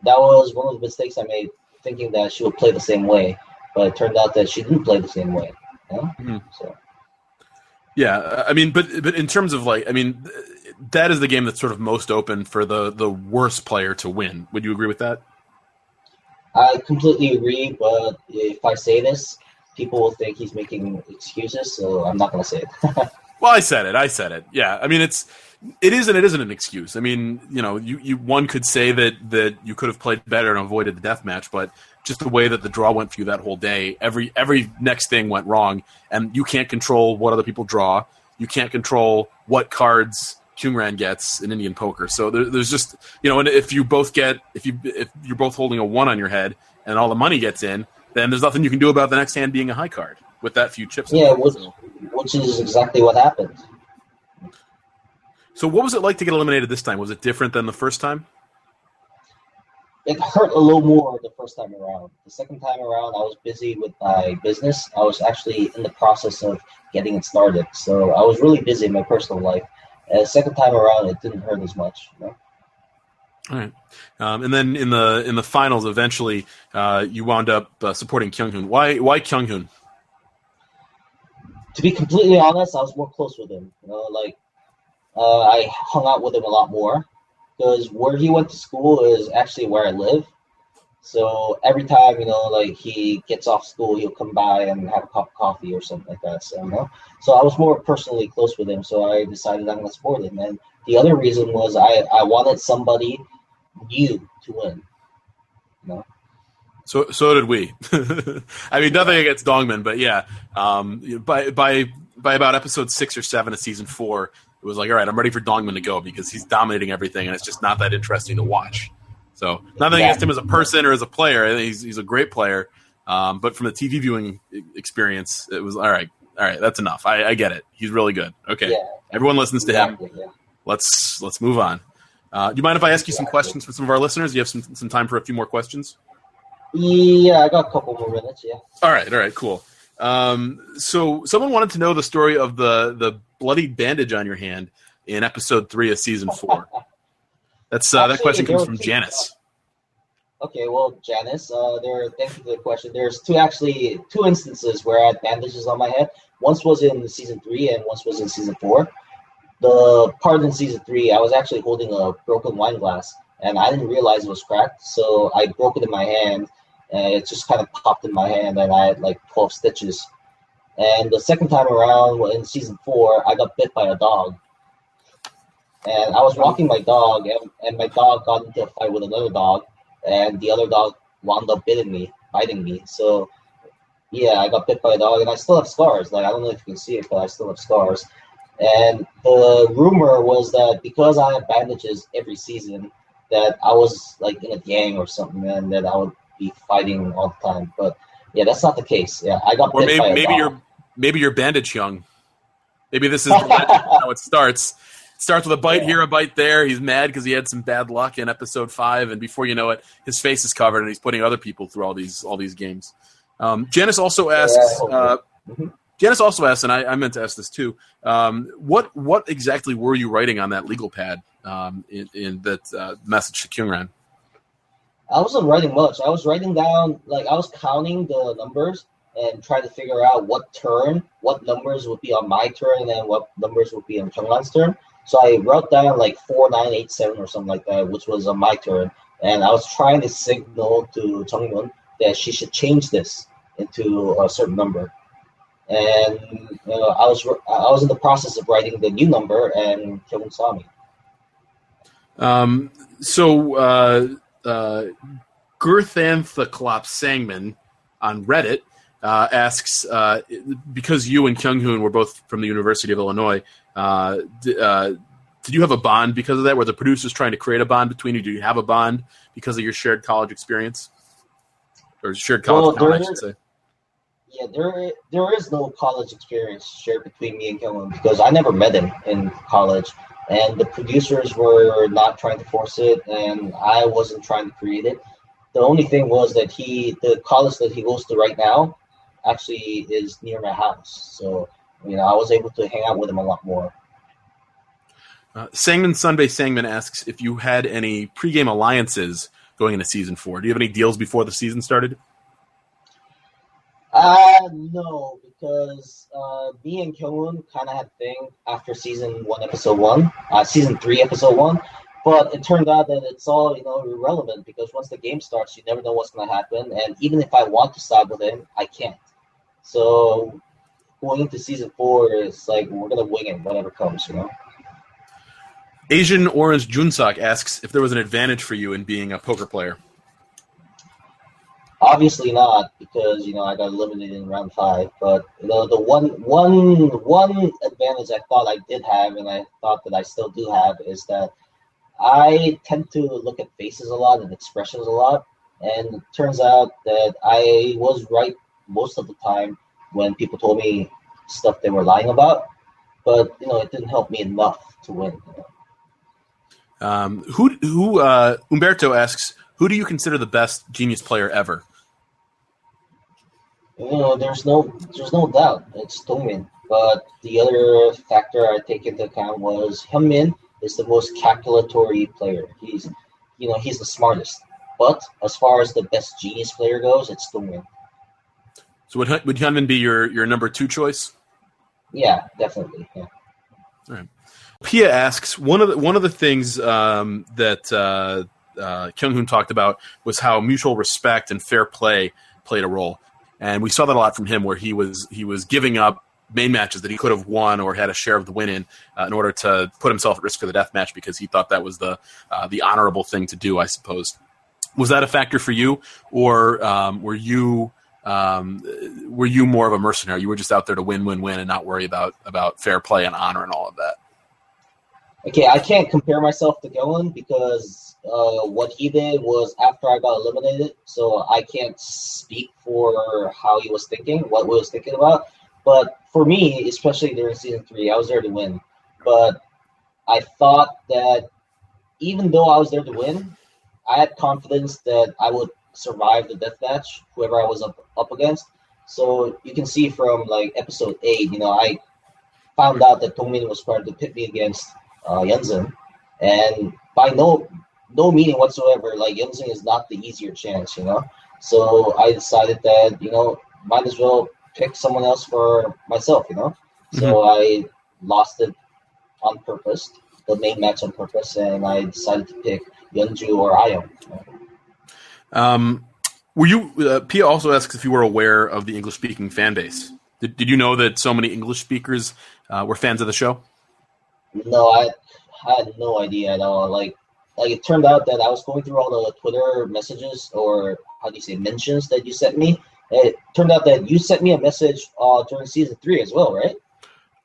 that was one of the mistakes I made, thinking that she would play the same way, but it turned out that she didn't play the same way. You know? Mm-hmm. So. Yeah, I mean, but but in terms of like, I mean, that is the game that's sort of most open for the, the worst player to win. Would you agree with that? I completely agree, but if I say this, people will think he's making excuses, so I'm not going to say it. Well, I said it. I said it. Yeah, I mean, it's it is and it isn't an excuse. I mean, you know, you, you one could say that that you could have played better and avoided the deathmatch, but just the way that the draw went for you that whole day, every every next thing went wrong, and you can't control what other people draw. You can't control what cards Kyungran gets in Indian poker. So there, there's just, you know, and if you both get, if you if you're both holding a one on your head and all the money gets in, then there's nothing you can do about the next hand being a high card with that few chips. Yeah, which, which is exactly what happened. So what was it like to get eliminated this time? Was it different than the first time? It hurt a little more the first time around. The second time around, I was busy with my business. I was actually in the process of getting it started. So I was really busy in my personal life. And the second time around, it didn't hurt as much. You know? All right, um, and then in the in the finals, eventually, uh, you wound up uh, supporting Kyunghoon. Why why Kyunghoon? To be completely honest, I was more close with him. You know, like uh, I hung out with him a lot more because where he went to school is actually where I live. So every time, you know, like he gets off school, he'll come by and have a cup of coffee or something like that. So, you know, so I was more personally close with him. So I decided I'm going to support him. And the other reason was I, I wanted somebody new to win. You know? So so did we. I mean, nothing against Dongmin, but yeah, um, by by by about episode six or seven of season four, it was like, all right, I'm ready for Dongmin to go because he's dominating everything, and it's just not that interesting to watch. So nothing against him as a person or as a player. I think he's he's a great player, um, but from the T V viewing experience, it was all right. All right, that's enough. I, I get it. He's really good. Okay, yeah, everyone listens to exactly, him. Yeah. Let's let's move on. Uh, do you mind if I ask you some questions for some of our listeners? Do you have some some time for a few more questions? Yeah, I got a couple more minutes. Yeah. All right. All right. Cool. Um, so someone wanted to know the story of the the bloody bandage on your hand in episode three of season four. That's uh, Actually, that question comes from two, Janice. Uh, okay, well, Janice, uh, there. Thank you for the question. There's two actually two instances where I had bandages on my head. Once was in season three, and once was in season four. The part in season three, I was actually holding a broken wine glass, and I didn't realize it was cracked, so I broke it in my hand, and it just kind of popped in my hand, and I had like twelve stitches. And the second time around, in season four, I got bit by a dog. And I was walking my dog, and, and my dog got into a fight with another dog, and the other dog wound up biting me, biting me. So, yeah, I got bit by a dog, and I still have scars. Like, I don't know if you can see it, but I still have scars. And the rumor was that because I had bandages every season, that I was, like, in a gang or something, and that I would be fighting all the time. But, yeah, that's not the case. Yeah, I got or bit maybe, by a maybe dog. You're, maybe you're bandage young. Maybe this is how it starts. Starts with a bite yeah. here, a bite there. He's mad because he had some bad luck in episode five, and before you know it, his face is covered, and he's putting other people through all these all these games. Um, Janice also asks. Uh, Janice also asks, and I, I meant to ask this too. Um, what what exactly were you writing on that legal pad um, in, in that uh, message to Kyungran? I wasn't writing much. I was writing down like I was counting the numbers and trying to figure out what turn, what numbers would be on my turn, and what numbers would be on Kyungran's turn. So I wrote down like four, nine, eight, seven, or something like that, which was on my turn. And I was trying to signal to Jungmoon that she should change this into a certain number. And you know, I was I was in the process of writing the new number, and Kyunghoon saw me. Um. So, uh, uh, Gurthanthaclop Sangmin on Reddit uh, asks uh, because you and Kyunghoon were both from the University of Illinois. Uh, d- uh, did you have a bond because of that? Were the producers trying to create a bond between you? Do you have a bond because of your shared college experience or shared college well, time, I should is, say? Yeah, there there is no college experience shared between me and Kyunghoon because I never met him in college, and the producers were not trying to force it, and I wasn't trying to create it. The only thing was that he, the college that he goes to right now, actually is near my house, so. You know, I was able to hang out with him a lot more. Uh, Sangmin Sunbae Sangmin asks if you had any pregame alliances going into season four. Do you have any deals before the season started? Uh, no, because uh, me and Kyunghoon kind of had a thing after season one, episode one, uh, season three, episode one. But it turned out that it's all, you know, irrelevant because once the game starts, you never know what's going to happen. And even if I want to side with him, I can't. So going into season four, it's like we're gonna wing it, whatever comes, you know. Asian Orange Junseok asks if there was an advantage for you in being a poker player. Obviously not, because you know I got eliminated in round five. But you know the one, one, one advantage I thought I did have, and I thought that I still do have, is that I tend to look at faces a lot and expressions a lot, and it turns out that I was right most of the time when people told me stuff they were lying about, but you know it didn't help me enough to win. You know? Um, who who uh, Umberto asks, who do you consider the best genius player ever? You know, there's no there's no doubt it's Dongmin, but the other factor I take into account was Hyun-min is the most calculatory player. He's you know, he's the smartest. But as far as the best genius player goes, it's Dongmin. So would would Hyun-min be your, your number two choice? Yeah, definitely. Yeah. All right. Pia asks, one of the, one of the things um, that uh, uh, Kyunghoon talked about was how mutual respect and fair play played a role, and we saw that a lot from him, where he was he was giving up main matches that he could have won or had a share of the win in uh, in order to put himself at risk for the death match because he thought that was the uh, the honorable thing to do, I suppose. Was that a factor for you, or um, were you um, were you more of a mercenary? You were just out there to win, win, win, and not worry about about fair play and honor and all of that. Okay, I can't compare myself to Gyeonghwan because uh, what he did was after I got eliminated, so I can't speak for how he was thinking, what he was thinking about. But for me, especially during season three, I was there to win. But I thought that even though I was there to win, I had confidence that I would survive the death match, whoever I was up, up against. So you can see from like episode eight, you know, I found out that Dongmin was trying to pit me against Uh, Yeonseung, and by no no meaning whatsoever, like Yeonseung is not the easier chance, you know. So I decided that, you know, might as well pick someone else for myself, you know. Mm-hmm. So I lost it on purpose, the main match on purpose, and I decided to pick Yeonju or Ahyoung. You know? Um, were you? Uh, Pia also asks if you were aware of the English-speaking fan base. Did Did you know that so many English speakers uh, were fans of the show? No, I, I had no idea at all. Like, like it turned out that I was going through all the Twitter messages, or how do you say, mentions that you sent me. And it turned out that you sent me a message uh, during season three as well, right?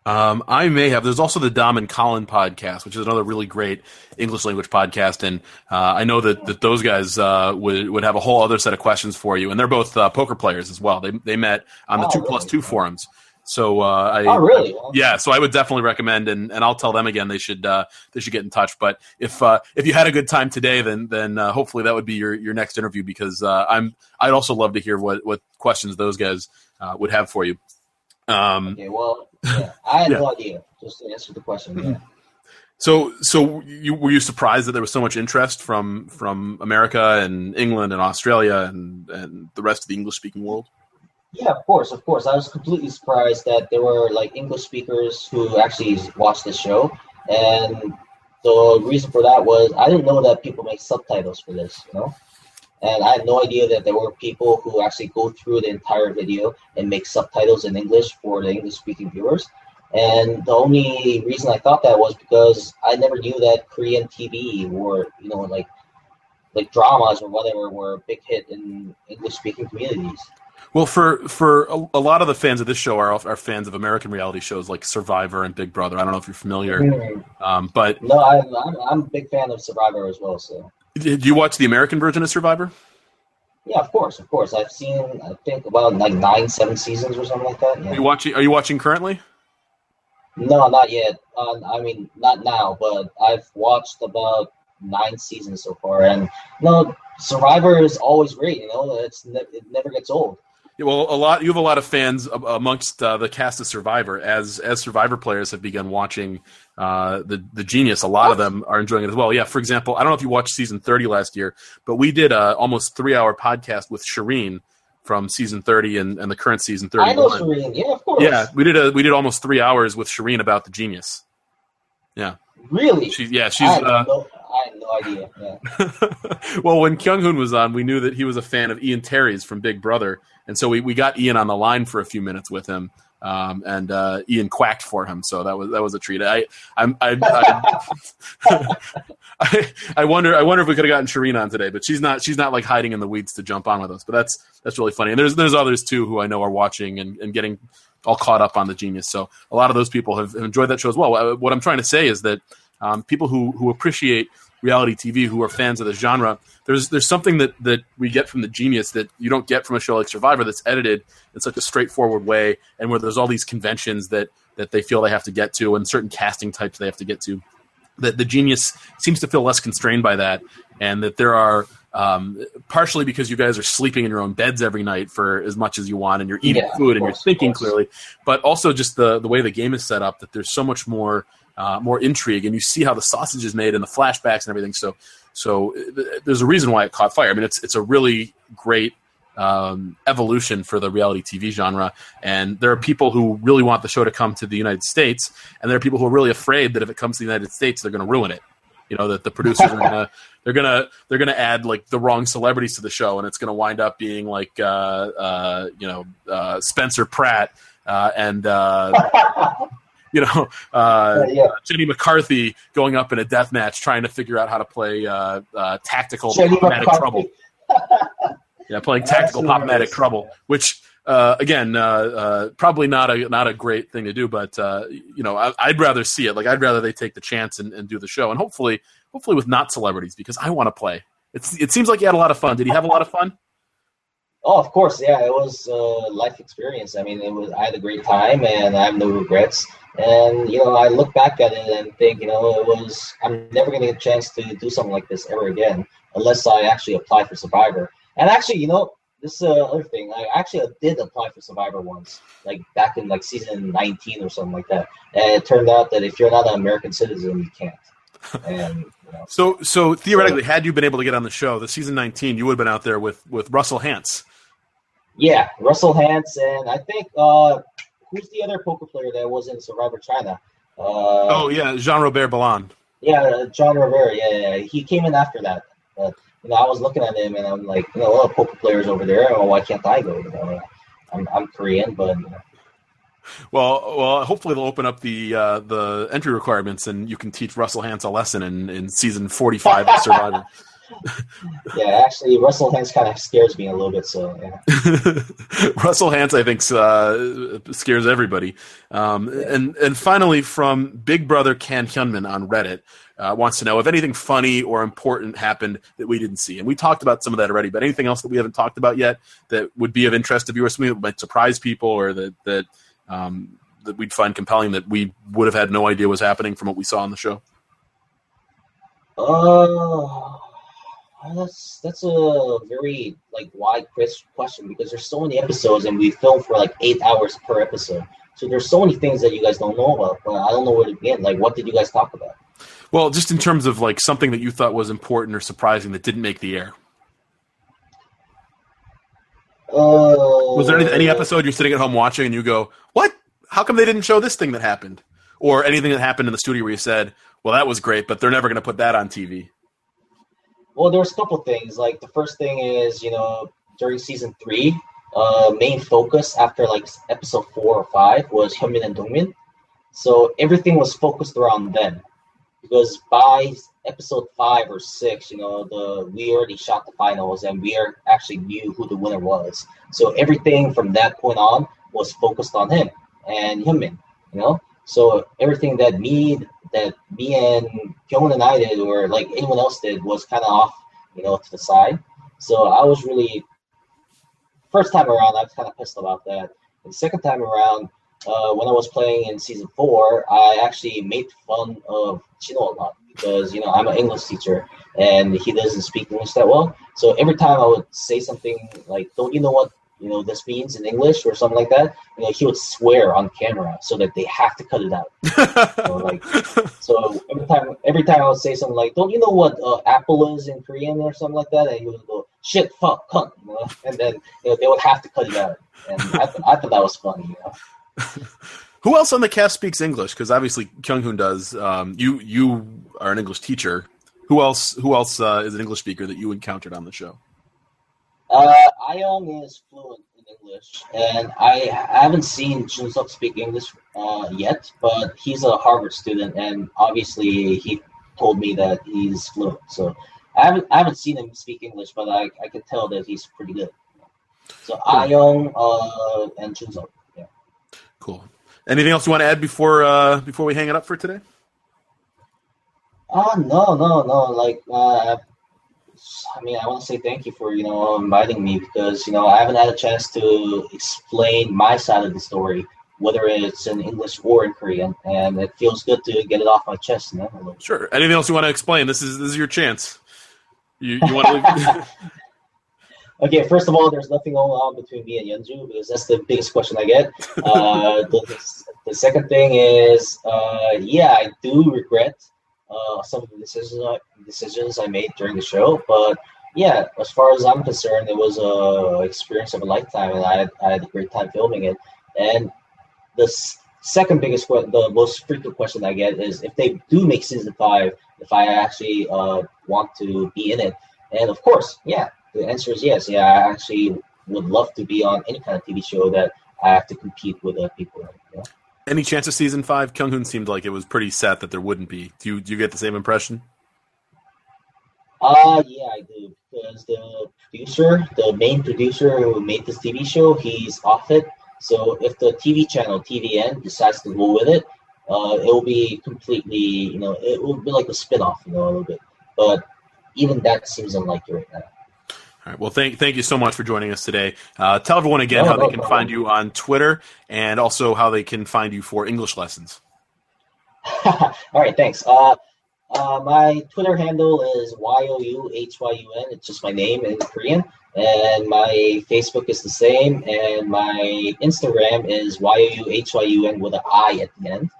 Um, I may have. There's also the Dom and Colin podcast, which is another really great English language podcast. And uh, I know that, that those guys uh, would would have a whole other set of questions for you. And they're both uh, poker players as well. They they met on the oh, two plus really? two forums. So uh, I, oh, really? I yeah, so I would definitely recommend, and, and I'll tell them again they should uh, they should get in touch. But if uh, if you had a good time today, then then uh, hopefully that would be your, your next interview, because uh, I'm I'd also love to hear what, what questions those guys uh, would have for you. Um, okay, well, yeah, I had yeah. no idea. Just to answer the question. Mm-hmm. Yeah. So so you, were you surprised that there was so much interest from from America and England and Australia and, and the rest of the English speaking world? Yeah, of course, of course. I was completely surprised that there were like English speakers who actually watched this show, and the reason for that was I didn't know that people make subtitles for this, you know, and I had no idea that there were people who actually go through the entire video and make subtitles in English for the English-speaking viewers. And the only reason I thought that was because I never knew that Korean T V or, you know, like like dramas or whatever were a big hit in English-speaking communities. Well, for for a, a lot of the fans of this show are are fans of American reality shows like Survivor and Big Brother. I don't know if you're familiar, mm-hmm. um, but no, I'm, I'm I'm a big fan of Survivor as well. So, did you watch the American version of Survivor? Yeah, of course, of course. I've seen, I think, about like nine, seven seasons or something like that. Yeah. Are you watching? Are you watching currently? No, not yet. Um, I mean, not now, but I've watched about nine seasons so far, and no, Survivor is always great. You know, it's ne- it never gets old. Well, a lot you have a lot of fans amongst uh, the cast of Survivor. As as Survivor players have begun watching uh, the the Genius, a lot what? of them are enjoying it as well. Yeah, for example, I don't know if you watched season thirty last year, but we did a almost three hour podcast with Shireen from season thirty and, and the current season thirty-one. I know Shireen, yeah, of course. Yeah, we did a we did almost three hours with Shireen about the Genius. Yeah. Really? She, yeah, she's. I I had no idea. Yeah. Well, when Kyunghoon was on, we knew that he was a fan of Ian Terry's from Big Brother, and so we, we got Ian on the line for a few minutes with him, um, and uh, Ian quacked for him. So that was that was a treat. I I'm, I I, I I wonder I wonder if we could have gotten Shireen on today, but she's not she's not like hiding in the weeds to jump on with us. But that's that's really funny. And there's there's others too who I know are watching and, and getting all caught up on the Genius. So a lot of those people have enjoyed that show as well. What I'm trying to say is that. Um, people who, who appreciate reality T V, who are fans of the genre, there's there's something that, that we get from the Genius that you don't get from a show like Survivor that's edited in such a straightforward way, and where there's all these conventions that, that they feel they have to get to, and certain casting types they have to get to. That the Genius seems to feel less constrained by that, and that there are um, partially because you guys are sleeping in your own beds every night for as much as you want, and you're eating yeah, food and course, you're thinking clearly, but also just the the way the game is set up, that there's so much more. Uh, more intrigue, and you see how the sausage is made and the flashbacks and everything. So So there's a reason why it caught fire. I mean, it's it's a really great um, evolution for the reality T V genre. And there are people who really want the show to come to the United States, and there are people who are really afraid that if it comes to the United States, they're going to ruin it. You know, that the producers are gonna they're gonna they're gonna add like the wrong celebrities to the show, and it's gonna wind up being like uh, uh, you know uh, Spencer Pratt uh, and uh, you know uh, yeah, yeah. Jenny McCarthy going up in a death match trying to figure out how to play uh, uh, tactical pop-matic trouble. Yeah, playing tactical pop-matic trouble, which. Uh, again, uh, uh, probably not a not a great thing to do, but uh, you know, I, I'd rather see it. Like, I'd rather they take the chance and, and do the show, and hopefully, hopefully with not celebrities, because I want to play. It's it seems like you had a lot of fun. Did he have a lot of fun? Oh, of course, yeah. It was a life experience. I mean, it was. I had a great time, and I have no regrets. And you know, I look back at it and think, you know, it was. I'm never going to get a chance to do something like this ever again, unless I actually apply for Survivor. And actually, you know. This is another thing. I actually did apply for Survivor once, like back in like season nineteen or something like that. And it turned out that if you're not an American citizen, you can't. And, you know, so, so theoretically, so, had you been able to get on the show, the season nineteen, you would have been out there with, with Russell Hantz. Yeah, Russell Hantz, and I think uh, who's the other poker player that was in Survivor China? Uh, oh yeah, Jean-Robert Ballon. Yeah, John Robert. Yeah, yeah, he came in after that. Uh, You know, I was looking at him, and I'm like, you know, a lot of poker players over there. Oh, why can't I go? You know, I'm I'm Korean, but you know. Well, well, hopefully they'll open up the uh, the entry requirements, and you can teach Russell Hantz a lesson in, in season forty-five of Survivor. Yeah, actually, Russell Hantz kind of scares me a little bit. So, yeah. Russell Hantz, I think, uh, scares everybody. Um, and and finally, from Big Brother Can Hyun-min on Reddit, uh, wants to know if anything funny or important happened that we didn't see. And we talked about some of that already. But anything else that we haven't talked about yet that would be of interest to viewers, something that might surprise people, or that that um, that we'd find compelling that we would have had no idea was happening from what we saw on the show. Oh. Uh... That's that's a very like wide question because there's so many episodes and we film for like eight hours per episode. So there's so many things that you guys don't know about, but I don't know where to begin. Like, what did you guys talk about? Well, just in terms of like something that you thought was important or surprising that didn't make the air. Uh, was there any, any episode you're sitting at home watching and you go, what? How come they didn't show this thing that happened? Or anything that happened in the studio where you said, well, that was great, but they're never going to put that on T V. Well, there's a couple things. Like, the first thing is, you know, during season three, uh, main focus after, like, episode four or five was Hyun-min and Dongmin. So everything was focused around them. Because by episode five or six, you know, the we already shot the finals and we are actually knew who the winner was. So everything from that point on was focused on him and Hyun-min, you know. So everything that me that me and Kyung and I did, or like anyone else did, was kind of off, you know, to the side. So I was really first time around, I was kind of pissed about that. And second time around, uh, when I was playing in season four, I actually made fun of Jinho a lot because you know I'm an English teacher and he doesn't speak English that well. So every time I would say something like, "Don't you know what?" you know, this means in English or something like that, you know, he would swear on camera so that they have to cut it out. so, like, so every time every time I would say something like, don't you know what uh, apple is in Korean or something like that? And he would go, shit, fuck, cunt, you know? And then you know, they would have to cut it out. And I, th- I thought that was funny, you know. Who else on the cast speaks English? Because obviously Kyunghoon does. Um, you you are an English teacher. Who else, who else uh, is an English speaker that you encountered on the show? Uh, Ahyoung is fluent in English, and I haven't seen Junseok speak English uh, yet, but he's a Harvard student, and obviously he told me that he's fluent. So I haven't I haven't seen him speak English, but I I can tell that he's pretty good. So cool. Ahyoung uh, and Junseok, yeah. Cool. Anything else you want to add before uh, before we hang it up for today? Ah, uh, no, no, no. Like uh. I mean, I want to say thank you for, you know, inviting me because, you know, I haven't had a chance to explain my side of the story, whether it's in English or in Korean, and it feels good to get it off my chest. You know? Sure. Anything else you want to explain? This is this is your chance. You, you want to? Okay. First of all, there's nothing going on between me and Yeonju because that's the biggest question I get. Uh, the, the second thing is, uh, yeah, I do regret uh, some of the decisions I, decisions I made during the show. But yeah, as far as I'm concerned, it was a experience of a lifetime, and I had, I had a great time filming it. And the second biggest, the most frequent question I get is if they do make season five, if I actually uh, want to be in it. And of course, yeah, the answer is yes. Yeah, I actually would love to be on any kind of T V show that I have to compete with other people. Yeah. Any chance of season five? Kyunghoon seemed like it was pretty set that there wouldn't be. Do you, do you get the same impression? Uh, yeah, I do. Because the producer, the main producer who made this T V show, he's off it. So if the T V channel, T V N, decides to go with it, uh, it will be completely, you know, it will be like a spin-off, you know, a little bit. But even that seems unlikely right now. All right. Well, thank thank you so much for joining us today. Uh, tell everyone again no, how no, they can no. find you on Twitter, and also how they can find you for English lessons. All right. Thanks. Uh, uh, my Twitter handle is Y O U H Y U N. It's just my name in Korean. And my Facebook is the same. And my Instagram is Y O U H Y U N with an I at the end.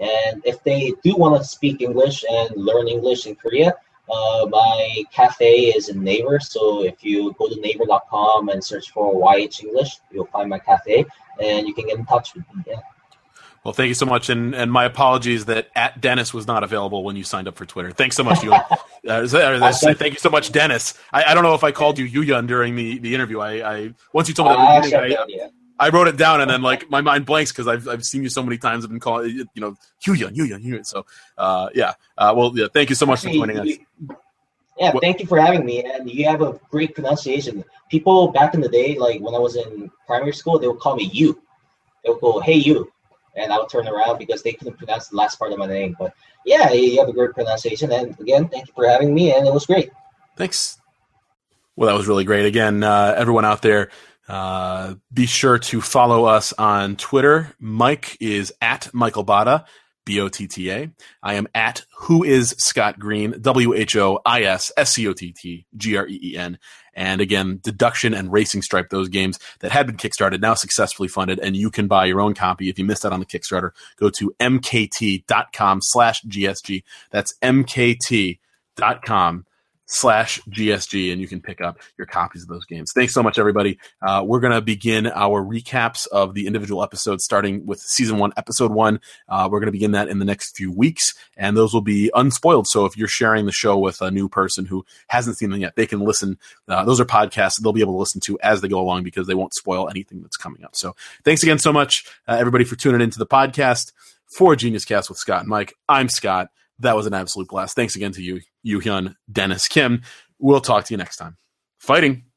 And if they do want to speak English and learn English in Korea, Uh, my cafe is in Naver, so if you go to naver dot com and search for Y H English, you'll find my cafe, and you can get in touch with me. Yeah. Well, thank you so much, and, and my apologies that at Dennis was not available when you signed up for Twitter. Thanks so much, Yohan. uh, thank you so much, Dennis. I, I don't know if I called you Yoohyun during the, the interview. I, I once you told me that, we were meeting, I, yeah. I wrote it down, and then like my mind blanks because I've I've seen you so many times. I've been calling, you know, Yoohyun, Yoohyun, Yoohyun. So uh, yeah, uh, well, yeah. Thank you so much for joining us. Yeah, what? Thank you for having me, and you have a great pronunciation. People back in the day, like when I was in primary school, they would call me you. They would go, "Hey, you," and I would turn around because they couldn't pronounce the last part of my name. But yeah, you have a great pronunciation, and again, thank you for having me, and it was great. Thanks. Well, that was really great. Again, uh, everyone out there, uh, be sure to follow us on Twitter. Mike is at Michael Botta, B O T T A. I am at Who Is Scott Green, W H O I S S C O T T G R E E N. And again, Deduction and Racing Stripe, those games that had been Kickstarted, now successfully funded, and you can buy your own copy. If you missed out on the Kickstarter, go to M K T dot com slash G S G. That's M K T dot com slash G S G, and you can pick up your copies of those games. Thanks so much, everybody. Uh, we're going to begin our recaps of the individual episodes, starting with season one, episode one. Uh, we're going to begin that in the next few weeks, and those will be unspoiled. So if you're sharing the show with a new person who hasn't seen them yet, they can listen. Uh, those are podcasts they'll be able to listen to as they go along because they won't spoil anything that's coming up. So thanks again so much, uh, everybody, for tuning into the podcast. For Genius Cast with Scott and Mike, I'm Scott. That was an absolute blast. Thanks again to you, Yoohyun, Dennis, Kim. We'll talk to you next time. Fighting.